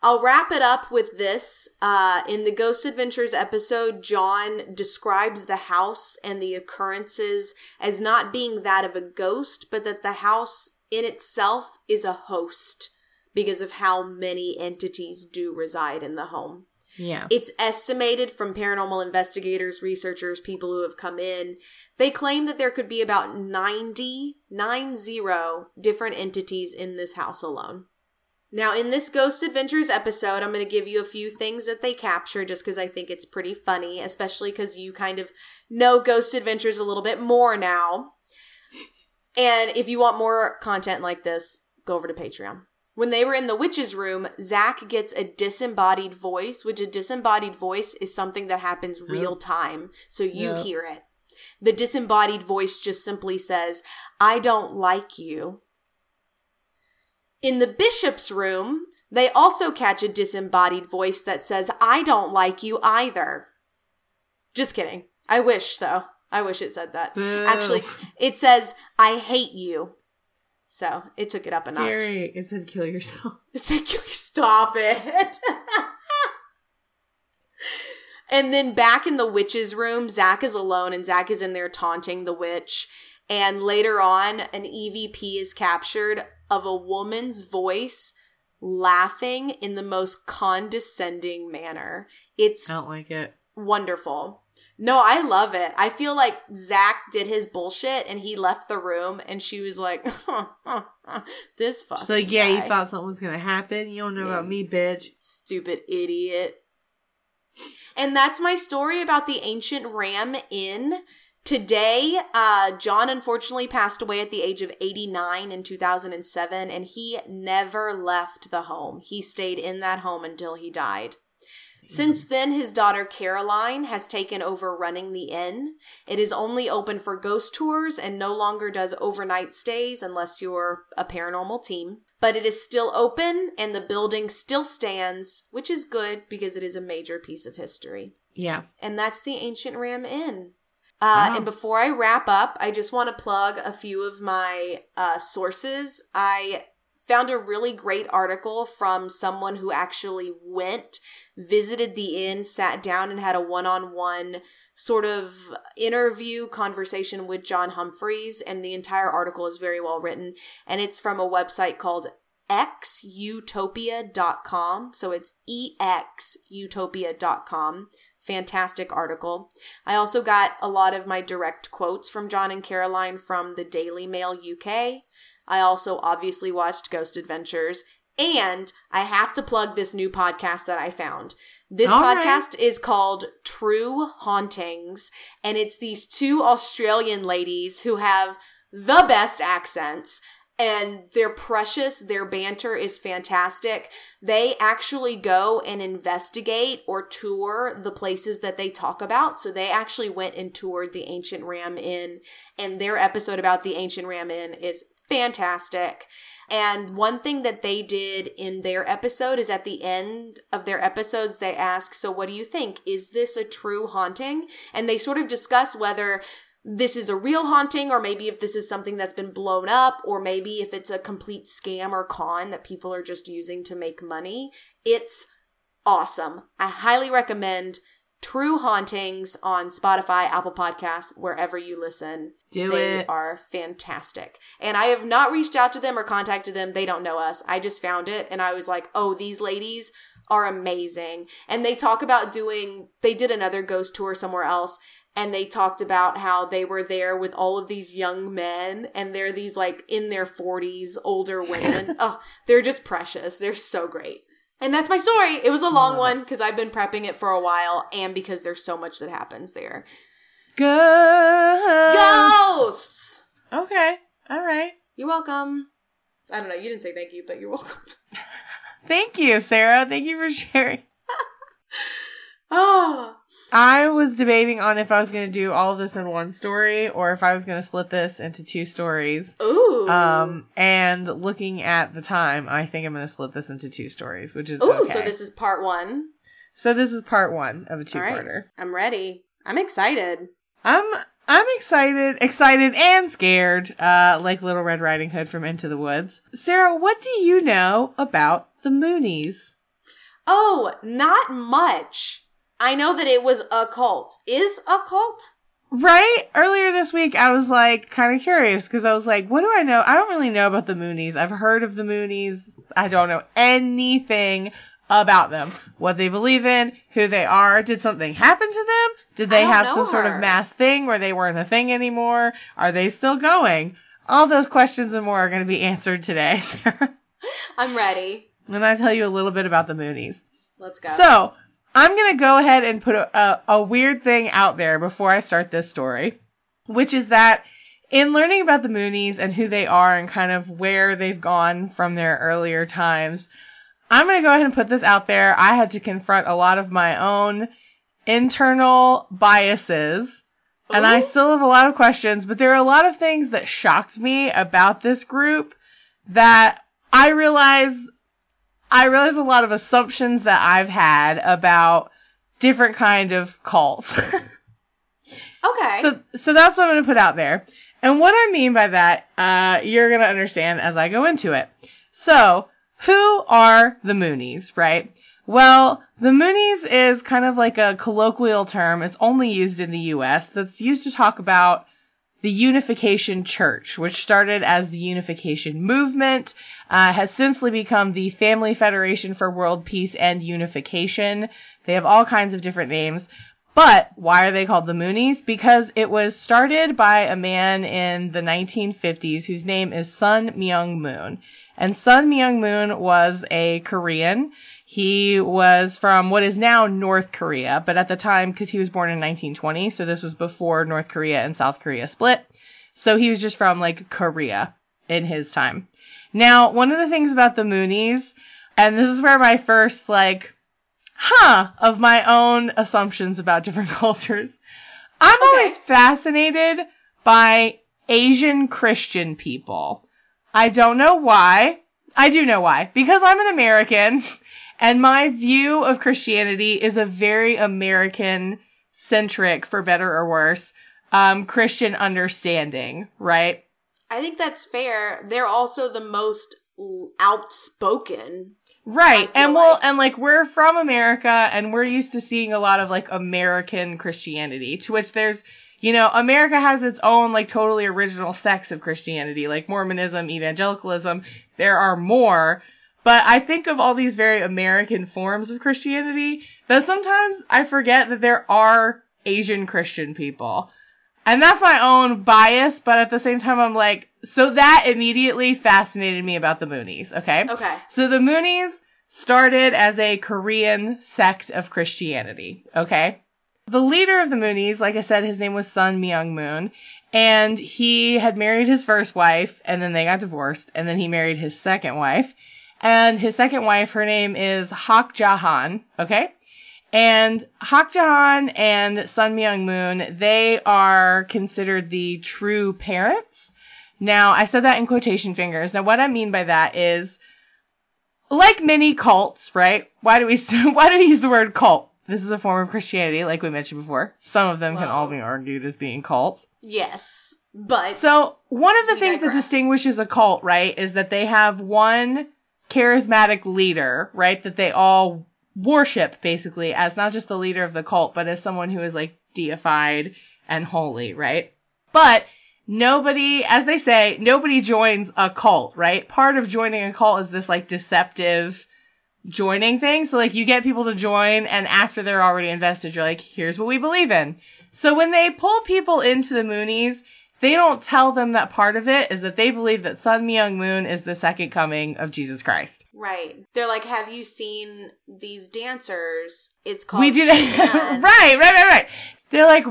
I'll wrap it up with this. In the Ghost Adventures episode, John describes the house and the occurrences as not being that of a ghost, but that the house in itself is a host, because of how many entities do reside in the home. Yeah. It's estimated from paranormal investigators, researchers, people who have come in. They claim that there could be about 90 different entities in this house alone. Now, in this Ghost Adventures episode, I'm going to give you a few things that they capture just because I think it's pretty funny, especially because you kind of know Ghost Adventures a little bit more now. And if you want more content like this, go over to Patreon. When they were in the witch's room, Zach gets a disembodied voice, which a disembodied voice is something that happens real time, so you hear it. The disembodied voice just simply says, "I don't like you." In the bishop's room, they also catch a disembodied voice that says, "I don't like you either." Just kidding. I wish, though. I wish it said that. Ew. Actually, it says, "I hate you." So, it took it up a notch. It said kill yourself. It said kill yourself. Stop it. And then back in the witch's room, Zach is alone and Zach is in there taunting the witch. And later on, an EVP is captured of a woman's voice laughing in the most condescending manner. I don't like it. Wonderful. No, I love it. I feel like Zach did his bullshit and he left the room and she was like, this fucking So yeah, guy. You thought something was going to happen? You don't know about me, bitch. Stupid idiot. And that's my story about the Ancient Ram Inn. Today, John unfortunately passed away at the age of 89 in 2007 and he never left the home. He stayed in that home until he died. Since then, his daughter Caroline has taken over running the inn. It is only open for ghost tours and no longer does overnight stays unless you're a paranormal team. But it is still open and the building still stands, which is good because it is a major piece of history. Yeah. And that's the Ancient Ram Inn. Wow. And before I wrap up, I just want to plug a few of my sources. I found a really great article from someone who actually went, visited the inn, sat down and had a one-on-one sort of interview conversation with John Humphreys. And the entire article is very well written. And it's from a website called exutopia.com. So it's exutopia.com. Fantastic article. I also got a lot of my direct quotes from John and Caroline from the Daily Mail UK. I also obviously watched Ghost Adventures, and I have to plug this new podcast that I found. This podcast is called True Hauntings, and it's these two Australian ladies who have the best accents, and they're precious. Their banter is fantastic. They actually go and investigate or tour the places that they talk about. So they actually went and toured the Ancient Ram Inn, and their episode about the Ancient Ram Inn is fantastic. And one thing that they did in their episode is at the end of their episodes, they ask, so what do you think? Is this a true haunting? And they sort of discuss whether this is a real haunting, or maybe if this is something that's been blown up, or maybe if it's a complete scam or con that people are just using to make money. It's awesome. I highly recommend True Hauntings on Spotify, Apple Podcasts, wherever you listen. They are fantastic. And I have not reached out to them or contacted them. They don't know us. I just found it and I was like, oh, these ladies are amazing. And they talk about they did another ghost tour somewhere else. And they talked about how they were there with all of these young men, and they're these like in their 40s, older women. Oh, they're just precious. They're so great. And that's my story. It was a long one because I've been prepping it for a while, and because there's so much that happens there. Ghosts! Okay. All right. You're welcome. I don't know. You didn't say thank you, but you're welcome. Thank you, Sarah. Thank you for sharing. Oh, I was debating on if I was going to do all of this in one story or if I was going to split this into two stories. Ooh. And looking at the time, I think I'm going to split this into two stories, which is okay. Ooh, so this is part one. So this is part one of a two-parter. Right. I'm ready. I'm excited. I'm excited and scared, like Little Red Riding Hood from Into the Woods. Sarah, what do you know about the Moonies? Oh, not much. I know that it was a cult. Is a cult? Right? Earlier this week, I was like kind of curious because I was like, what do I know? I don't really know about the Moonies. I've heard of the Moonies. I don't know anything about them, what they believe in, who they are. Did something happen to them? Did they have some sort of mass thing where they weren't a thing anymore? Are they still going? All those questions and more are going to be answered today, Sarah. I'm ready. And I tell you a little bit about the Moonies. Let's go. So, I'm going to go ahead and put a weird thing out there before I start this story, which is that in learning about the Moonies and who they are and kind of where they've gone from their earlier times, I'm going to go ahead and put this out there. I had to confront a lot of my own internal biases, and I still have a lot of questions, but there are a lot of things that shocked me about this group that I realize a lot of assumptions that I've had about different kind of cults. Okay. So that's what I'm going to put out there. And what I mean by that, you're going to understand as I go into it. So, who are the Moonies, right? Well, the Moonies is kind of like a colloquial term. It's only used in the U.S. that's used to talk about the Unification Church, which started as the Unification Movement, has since become the Family Federation for World Peace and Unification. They have all kinds of different names. But why are they called the Moonies? Because it was started by a man in the 1950s whose name is Sun Myung Moon. And Sun Myung Moon was a Korean. He was from what is now North Korea, but at the time, because he was born in 1920, so this was before North Korea and South Korea split, so he was just from, like, Korea in his time. Now, one of the things about the Moonies, and this is where my first, of my own assumptions about different cultures, I'm always fascinated by Asian Christian people. I don't know why. I do know why. Because I'm an American. And my view of Christianity is a very American-centric, for better or worse, Christian understanding, right? I think that's fair. They're also the most outspoken. Right. And we're from America, and we're used to seeing a lot of, American Christianity, to which there's, America has its own, totally original sects of Christianity, like Mormonism, evangelicalism. There are more. But I think of all these very American forms of Christianity that sometimes I forget that there are Asian Christian people. And that's my own bias, but at the same time I'm so that immediately fascinated me about the Moonies, okay? Okay. So the Moonies started as a Korean sect of Christianity, okay? The leader of the Moonies, like I said, his name was Sun Myung Moon, and he had married his first wife, and then they got divorced, and then he married his second wife. And his second wife, her name is Hak Ja Han, okay? And Hak Ja Han and Sun Myung Moon, they are considered the true parents. Now, I said that in quotation fingers. Now, what I mean by that is, like many cults, right? Why do we use the word cult? This is a form of Christianity, like we mentioned before. Some of them can all be argued as being cults. Yes, but... So, one of the things that distinguishes a cult, right, is that they have one charismatic leader, right, that they all worship, basically, as not just the leader of the cult, but as someone who is, like, deified and holy, right? But... nobody, as they say, nobody joins a cult, right? Part of joining a cult is this, like, deceptive joining thing. So, like, you get people to join, and after they're already invested, you're like, here's what we believe in. So when they pull people into the Moonies, they don't tell them that part of it is that they believe that Sun Myung Moon is the second coming of Jesus Christ. Right. They're like, have you seen these dancers? It's called... we do that. Right. They're like,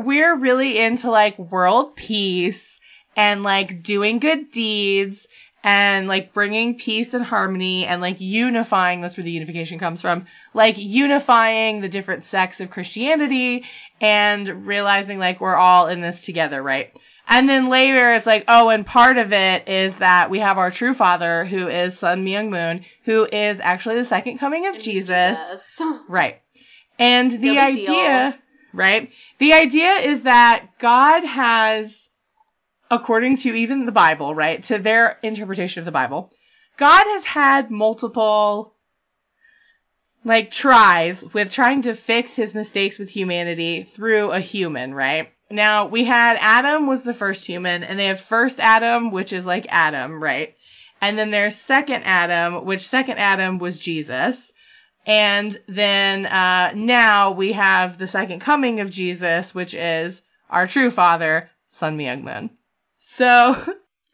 we're really into, like, world peace and, like, doing good deeds and, like, bringing peace and harmony and, like, unifying. That's where the unification comes from. Like, unifying the different sects of Christianity and realizing, like, we're all in this together, right? And then later it's like, oh, and part of it is that we have our true father, who is Sun Myung Moon, who is actually the second coming of Jesus. Right. And the idea... right? The idea is that God has, according to even the Bible, right, to their interpretation of the Bible, God has had multiple, like, tries with trying to fix his mistakes with humanity through a human, right? Now, we had Adam was the first human, and they have first Adam, which is like Adam, right? And then there's second Adam, which second Adam was Jesus. And then now we have the second coming of Jesus, which is our true father, Sun Myung Moon. So...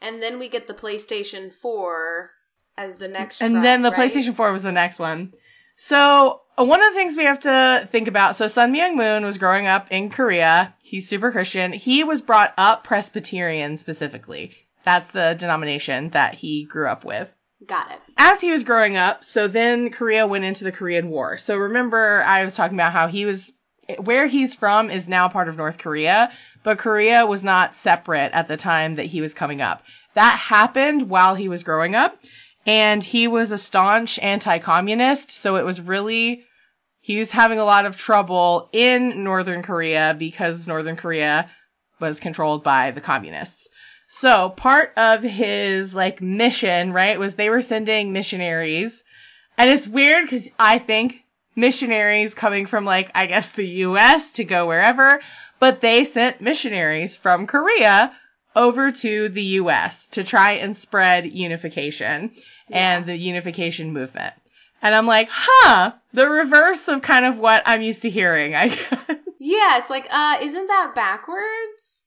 and then we get the PlayStation 4 as the next one. And then the PlayStation 4 was the next one. So one of the things we have to think about... so Sun Myung Moon was growing up in Korea. He's super Christian. He was brought up Presbyterian specifically. That's the denomination that he grew up with. Got it. As he was growing up, so then Korea went into the Korean War. So remember, I was talking about how he was, where he's from is now part of North Korea, but Korea was not separate at the time that he was coming up. That happened while he was growing up, and he was a staunch anti-communist, so it was really, he was having a lot of trouble in Northern Korea because Northern Korea was controlled by the communists. So part of his, like, mission, right, was they were sending missionaries. And it's weird because I think missionaries coming from, like, I guess the U.S. to go wherever. But they sent missionaries from Korea over to the U.S. to try and spread unification and the unification movement. And I'm like, the reverse of kind of what I'm used to hearing. Yeah, it's like, isn't that backwards?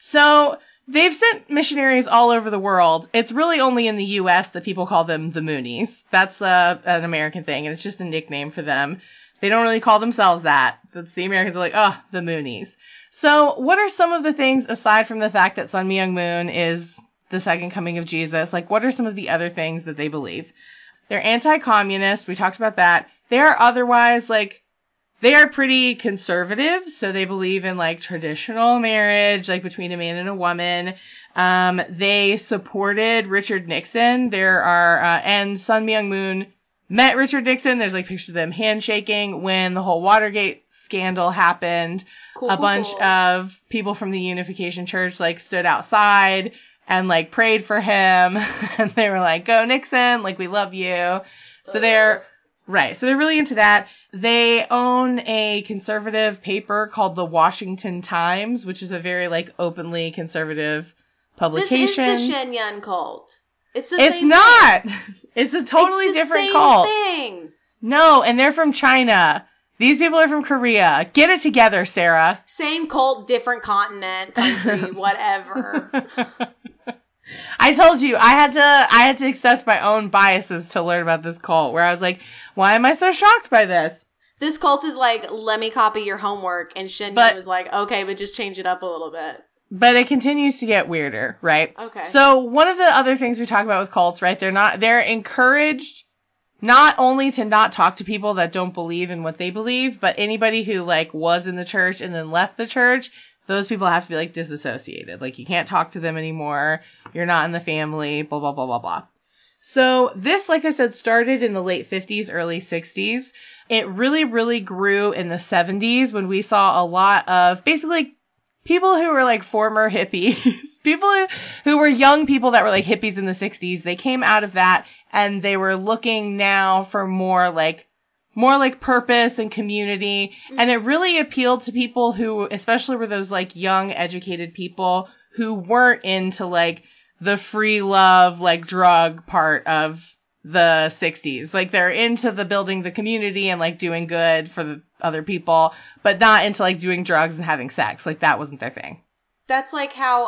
So... they've sent missionaries all over the world. It's really only in the U.S. that people call them the Moonies. That's an American thing, and it's just a nickname for them. They don't really call themselves that. That's the Americans are like, oh, the Moonies. So what are some of the things, aside from the fact that Sun Myung Moon is the second coming of Jesus, like, what are some of the other things that they believe? They're anti-communist. We talked about that. They are otherwise, like, they are pretty conservative, so they believe in, like, traditional marriage, like, between a man and a woman. They supported Richard Nixon. And Sun Myung Moon met Richard Nixon. There's, like, pictures of them handshaking when the whole Watergate scandal happened. A bunch of people from the Unification Church, like, stood outside and, like, prayed for him. And they were like, go Nixon, like, we love you. So they're really into that. They own a conservative paper called the Washington Times, which is a very, like, openly conservative publication. This is the Shenyang cult. It's the same thing. It's a totally different cult. It's the same thing. No, and they're from China. These people are from Korea. Get it together, Sarah. Same cult, different continent, country, whatever. I told you, I had to accept my own biases to learn about this cult, where I was like, why am I so shocked by this? This cult is like, let me copy your homework. And Shin Moon was like, okay, but just change it up a little bit. But it continues to get weirder, right? Okay. So one of the other things we talk about with cults, right? They're encouraged not only to not talk to people that don't believe in what they believe, but anybody who like was in the church and then left the church, those people have to be like disassociated. Like you can't talk to them anymore. You're not in the family, blah, blah, blah, blah, blah. So this, like I said, started in the late 50s, early 60s. It really, really grew in the 70s when we saw a lot of basically people who were like former hippies, people who were young people that were like hippies in the 60s, they came out of that and they were looking now for more like purpose and community. Mm-hmm. And it really appealed to people who especially were those like young, educated people who weren't into like the free love, like drug part of the 60s. Like they're into the building the community and like doing good for the other people, but not into like doing drugs and having sex. Like that wasn't their thing. That's like how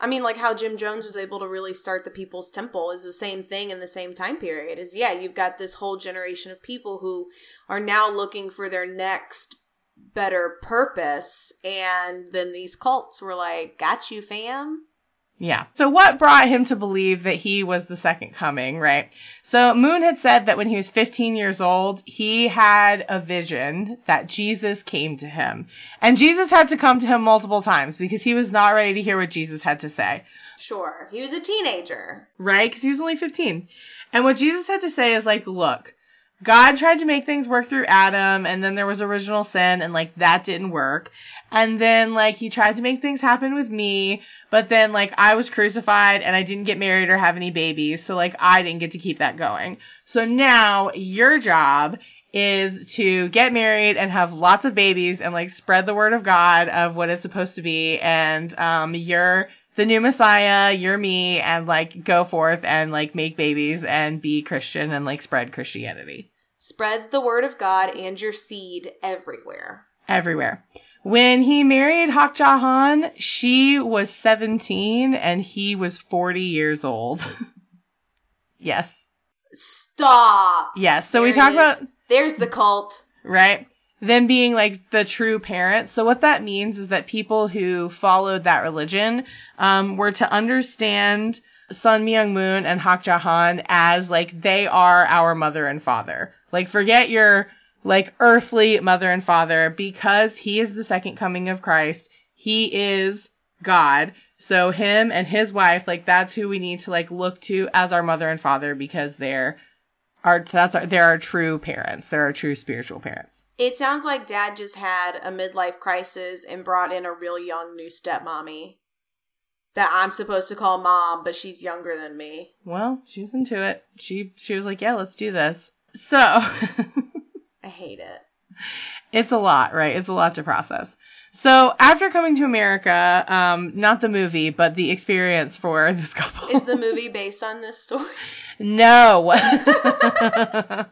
how Jim Jones was able to really start the People's Temple is the same thing in the same time period. Is yeah, you've got this whole generation of people who are now looking for their next better purpose, and then these cults were like, got you, fam. Yeah. So what brought him to believe that he was the second coming, right? So Moon had said that when he was 15 years old, he had a vision that Jesus came to him. And Jesus had to come to him multiple times because he was not ready to hear what Jesus had to say. Sure. He was a teenager. Right? Because he was only 15. And what Jesus had to say is like, look, God tried to make things work through Adam, and then there was original sin, and like that didn't work. And then like he tried to make things happen with me, but then like I was crucified and I didn't get married or have any babies. So like I didn't get to keep that going. So now your job is to get married and have lots of babies and like spread the word of God of what it's supposed to be. And you're the new Messiah, you're me, and like go forth and like make babies and be Christian and like spread Christianity. Spread the word of God and your seed everywhere. Everywhere. When he married Hak Ja Han, she was 17 and he was 40 years old. Yes. Stop. Yes. So we talk about... There's the cult. Right? Them being like the true parents. So what that means is that people who followed that religion were to understand Sun Myung Moon and Hak Ja Han as like they are our mother and father. Like forget your... like earthly mother and father, because he is the second coming of Christ. He is God. So him and his wife, like that's who we need to like look to as our mother and father, because they're our true parents. They're our true spiritual parents. It sounds like Dad just had a midlife crisis and brought in a real young new stepmommy that I'm supposed to call Mom, but she's younger than me. Well, she's into it. She was like, yeah, let's do this. So... I hate it. It's a lot, right? It's a lot to process. So after coming to America, not the movie, but the experience for this couple. Is the movie based on this story? No. The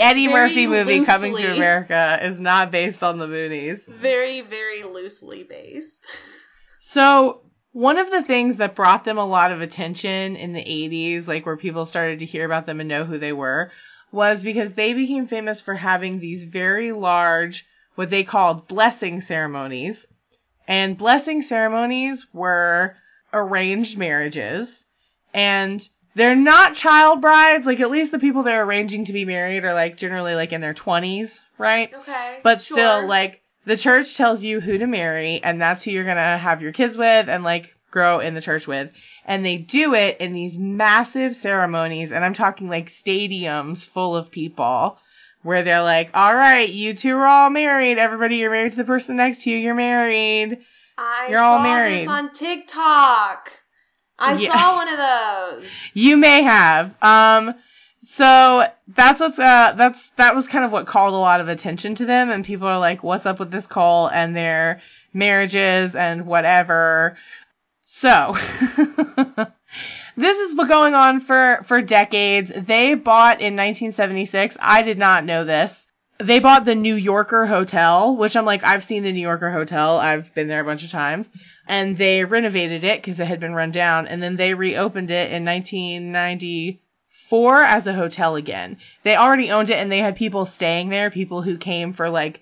Eddie very Murphy movie, loosely. Coming to America, is not based on the Moonies. Very, very loosely based. So one of the things that brought them a lot of attention in the 80s, like where people started to hear about them and know who they were, was because they became famous for having these very large, what they called blessing ceremonies. And blessing ceremonies were arranged marriages. And they're not child brides. Like, at least the people they're arranging to be married are, like, generally, like, in their 20s, right? Okay, but sure. Still, like, the church tells you who to marry, and that's who you're going to have your kids with and, like, grow in the church with. And they do it in these massive ceremonies, and I'm talking like stadiums full of people, where they're like, all right, you two are all married. Everybody, you're married to the person next to you. You're married. This on TikTok. I saw one of those. You may have. So that's what's that was kind of what called a lot of attention to them, and people are like, what's up with this cult and their marriages and whatever. So, this has been going on for decades. They bought in 1976, I did not know this, they bought the New Yorker Hotel, which I'm like, I've seen the New Yorker Hotel. I've been there a bunch of times. And they renovated it because it had been run down. And then they reopened it in 1990. 4 as a hotel again. They already owned it and they had people staying there, people who came for like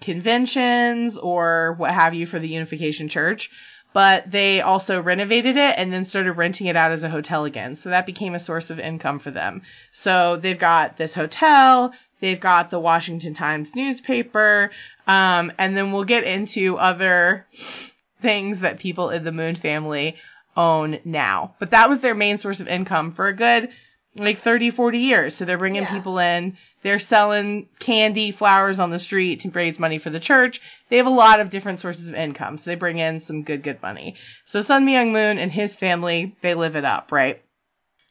conventions or what have you for the Unification Church. But they also renovated it and then started renting it out as a hotel again. So that became a source of income for them. So they've got this hotel, they've got the Washington Times newspaper, and then we'll get into other things that people in the Moon family own now. But that was their main source of income for a good, 30-40 years. So they're bringing people in. They're selling candy, flowers on the street to raise money for the church. They have a lot of different sources of income. So they bring in some good money. So Sun Myung Moon and his family, they live it up, right?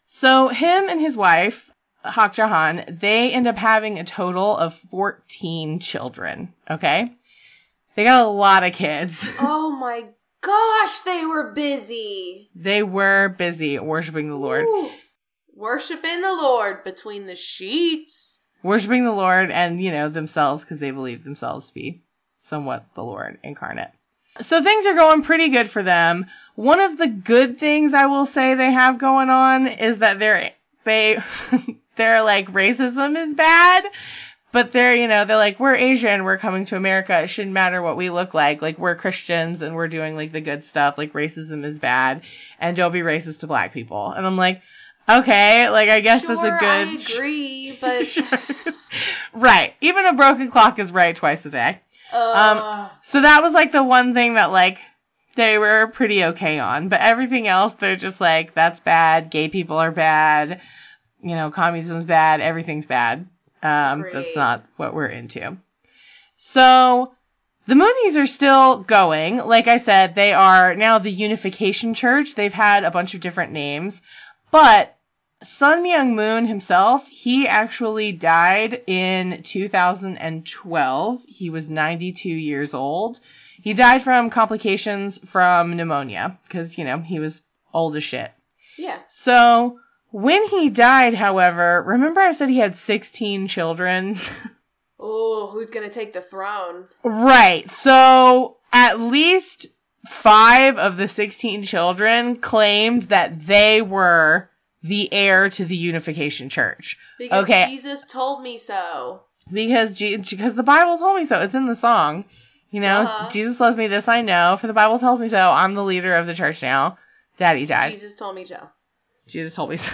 So him and his wife, Hak Ja Han, they end up having a total of 14 children, okay? They got a lot of kids. Oh my gosh, they were busy. They were busy worshiping the Lord. Ooh. Worshipping the Lord between the sheets. Worshipping the Lord and, themselves, because they believe themselves to be somewhat the Lord incarnate. So things are going pretty good for them. One of the good things I will say they have going on is that they're like, racism is bad, but they're like, we're Asian, we're coming to America, it shouldn't matter what we look like we're Christians and we're doing the good stuff, racism is bad and don't be racist to black people. And I'm like, okay, I guess sure, that's a good... Sure, I agree, but... Sure. Right. Even a broken clock is right twice a day. So that was, the one thing that, they were pretty okay on. But everything else, they're just that's bad, gay people are bad, communism's bad, everything's bad. That's not what we're into. So... the Moonies are still going. Like I said, they are now the Unification Church. They've had a bunch of different names. But Sun Myung Moon himself, he actually died in 2012. He was 92 years old. He died from complications from pneumonia because, he was old as shit. Yeah. So when he died, however, remember I said he had 16 children? Oh, who's going to take the throne? Right. So at least... 5 of the 16 children claimed that they were the heir to the Unification Church. Because Jesus told me so. Because the Bible told me so. It's in the song. Jesus loves me, this I know, for the Bible tells me so. I'm the leader of the church now. Daddy died. Jesus told me so. Jesus told me so.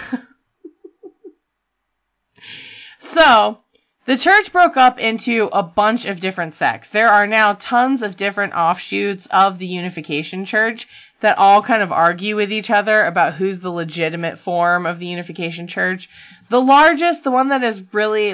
So... the church broke up into a bunch of different sects. There are now tons of different offshoots of the Unification Church that all kind of argue with each other about who's the legitimate form of the Unification Church. The largest, the one that is really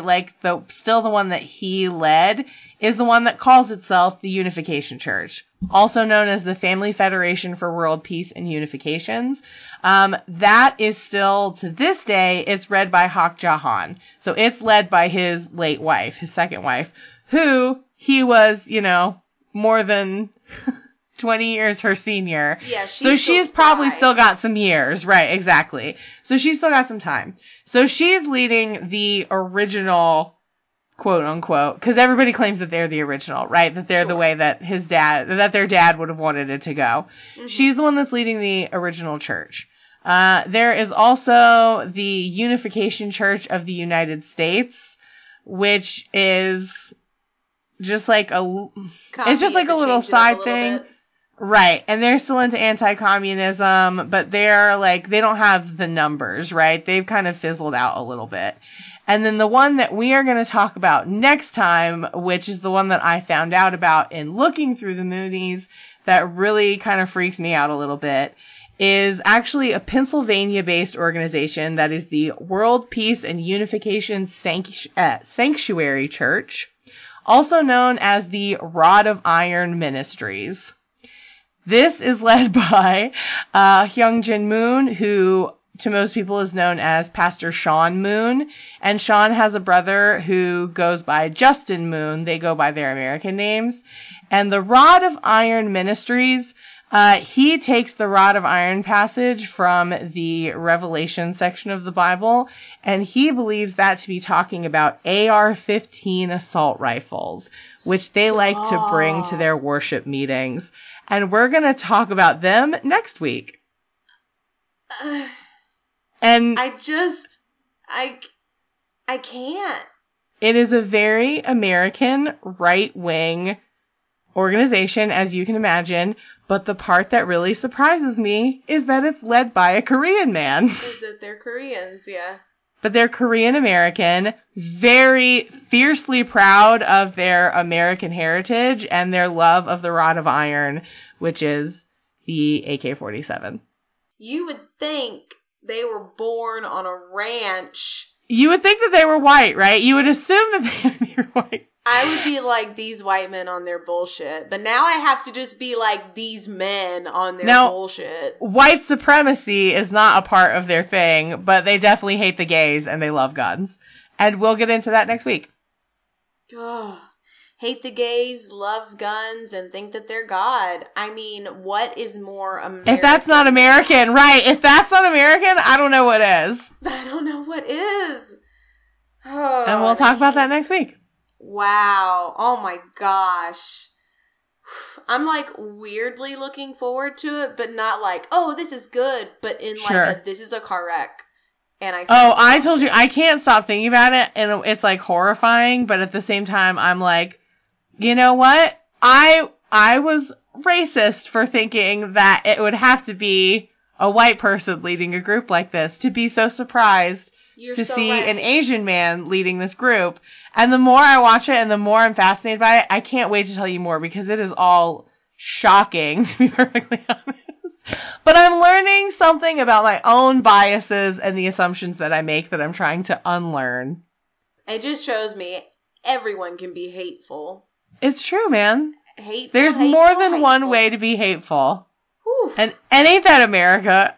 still the one that he led, is the one that calls itself the Unification Church, also known as the Family Federation for World Peace and Unification. That is still, to this day, it's read by Hak Ja Han. So it's led by his late wife, his second wife, who he was, more than 20 years her senior. Yeah, she's probably still got some years. Right, exactly. So she's still got some time. So she's leading the original, quote unquote, because everybody claims that they're the original, right? That they're the way that their dad would have wanted it to go. Mm-hmm. She's the one that's leading the original church. There is also the Unification Church of the United States, which is just it's just a little side thing. Bit. Right. And they're still into anti-communism, but they're they don't have the numbers, right? They've kind of fizzled out a little bit. And then the one that we are going to talk about next time, which is the one that I found out about in looking through the Moonies that really kind of freaks me out a little bit, is actually a Pennsylvania-based organization that is the World Peace and Unification Sanctuary Church, also known as the Rod of Iron Ministries. This is led by Hyung Jin Moon, who to most people is known as Pastor Sean Moon. And Sean has a brother who goes by Justin Moon. They go by their American names. And the Rod of Iron Ministries, he takes the Rod of Iron passage from the Revelation section of the Bible, and he believes that to be talking about AR-15 assault rifles, which they like to bring to their worship meetings. And we're going to talk about them next week. And I just I can't. It is a very American right-wing organization, as you can imagine. But the part that really surprises me is that it's led by a Korean man. Is that they're Koreans, yeah. But they're Korean-American, very fiercely proud of their American heritage and their love of the Rod of Iron, which is the AK-47. You would think they were born on a ranch. You would think that they were white, right? You would assume that they were white. I would be like, these white men on their bullshit. But now I have to just be like, these men on their bullshit. White supremacy is not a part of their thing, but they definitely hate the gays and they love guns. And we'll get into that next week. Oh, hate the gays, love guns, and think that they're God. I mean, what is more American? If that's not American, right. If that's not American, I don't know what is. I don't know what is. Oh, and we'll talk about that next week. Wow. Oh my gosh. I'm like weirdly looking forward to it, but not like, oh, this is good, but in sure. Like, this is a car wreck. And I told you, I can't stop thinking about it. And it's like horrifying, but at the same time, I'm like, you know what? I was racist for thinking that it would have to be a white person leading a group like this to be so surprised. You're to so see right. An Asian man leading this group. And the more I watch it and the more I'm fascinated by it, I can't wait to tell you more because it is all shocking, to be perfectly honest. But I'm learning something about my own biases and the assumptions that I make that I'm trying to unlearn. It just shows me everyone can be hateful. It's true, man. Hateful. There's hateful, more than hateful. One way to be hateful. Oof. And ain't that America?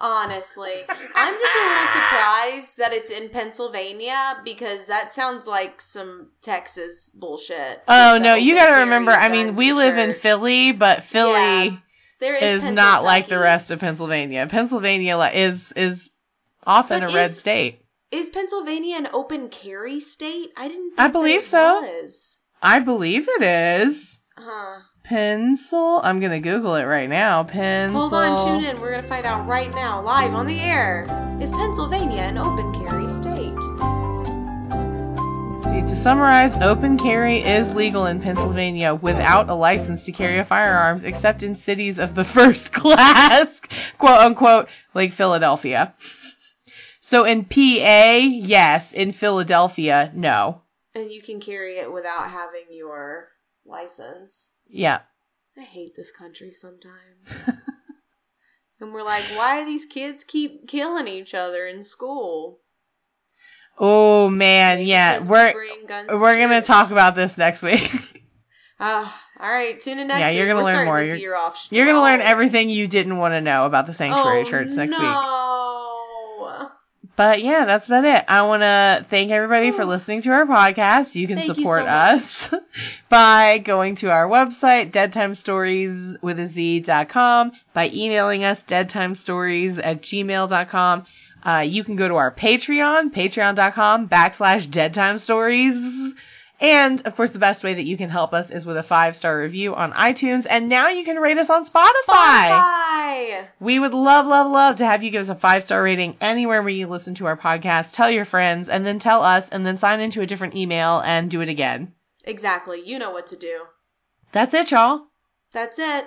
Honestly, I'm just a little surprised that it's in Pennsylvania because that sounds like some Texas bullshit. Oh, no, you got to remember. I mean, we live in Philly, but Philly is not like the rest of Pennsylvania. Pennsylvania is often a red state. Is Pennsylvania an open carry state? I didn't think I believe so. I believe it is. Huh. Pencil? I'm going to Google it right now. Pencil. Hold on, tune in. We're going to find out right now, live on the air. Is Pennsylvania an open carry state? Let's see, to summarize, open carry is legal in Pennsylvania without a license to carry a firearms, except in cities of the first class, quote unquote, like Philadelphia. So in PA, yes. In Philadelphia, no. And you can carry it without having your license. Yeah. I hate this country sometimes. And we're like, why do these kids keep killing each other in school? Oh, man, maybe yeah. We're going to talk about this next week. All right, tune in next week. Yeah, you're going to learn more. You're going to learn everything you didn't want to know about the Sanctuary Church next week. But, yeah, that's about it. I want to thank everybody for listening to our podcast. You can support us by going to our website, deadtimestories.com, by emailing us, deadtimestories@gmail.com. You can go to our Patreon, patreon.com/deadtimestories. And, of course, the best way that you can help us is with a 5-star review on iTunes. And now you can rate us on Spotify. We would love, love, love to have you give us a 5-star rating anywhere where you listen to our podcast. Tell your friends and then tell us and then sign into a different email and do it again. Exactly. You know what to do. That's it, y'all. That's it.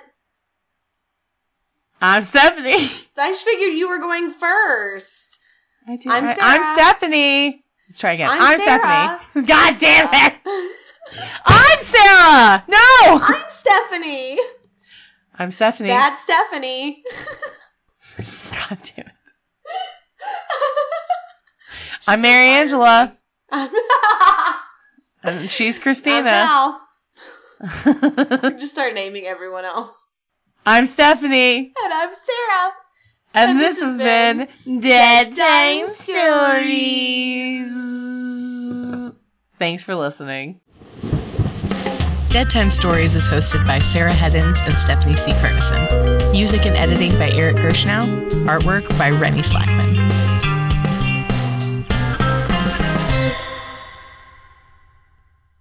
I'm Stephanie. I just figured you were going first. I do. I'm Stephanie. Let's try again. I'm Stephanie. God damn it! I'm Sarah! No! I'm Stephanie! I'm Stephanie. That's Stephanie. God damn it. I'm Mary Angela. And she's Christina. I'm Val. Just start naming everyone else. I'm Stephanie. And I'm Sarah. And this has been Dead Time Stories. Thanks for listening. Dead Time Stories is hosted by Sarah Heddens and Stephanie C. Ferguson. Music and editing by Eric Gershnow. Artwork by Rennie Slackman.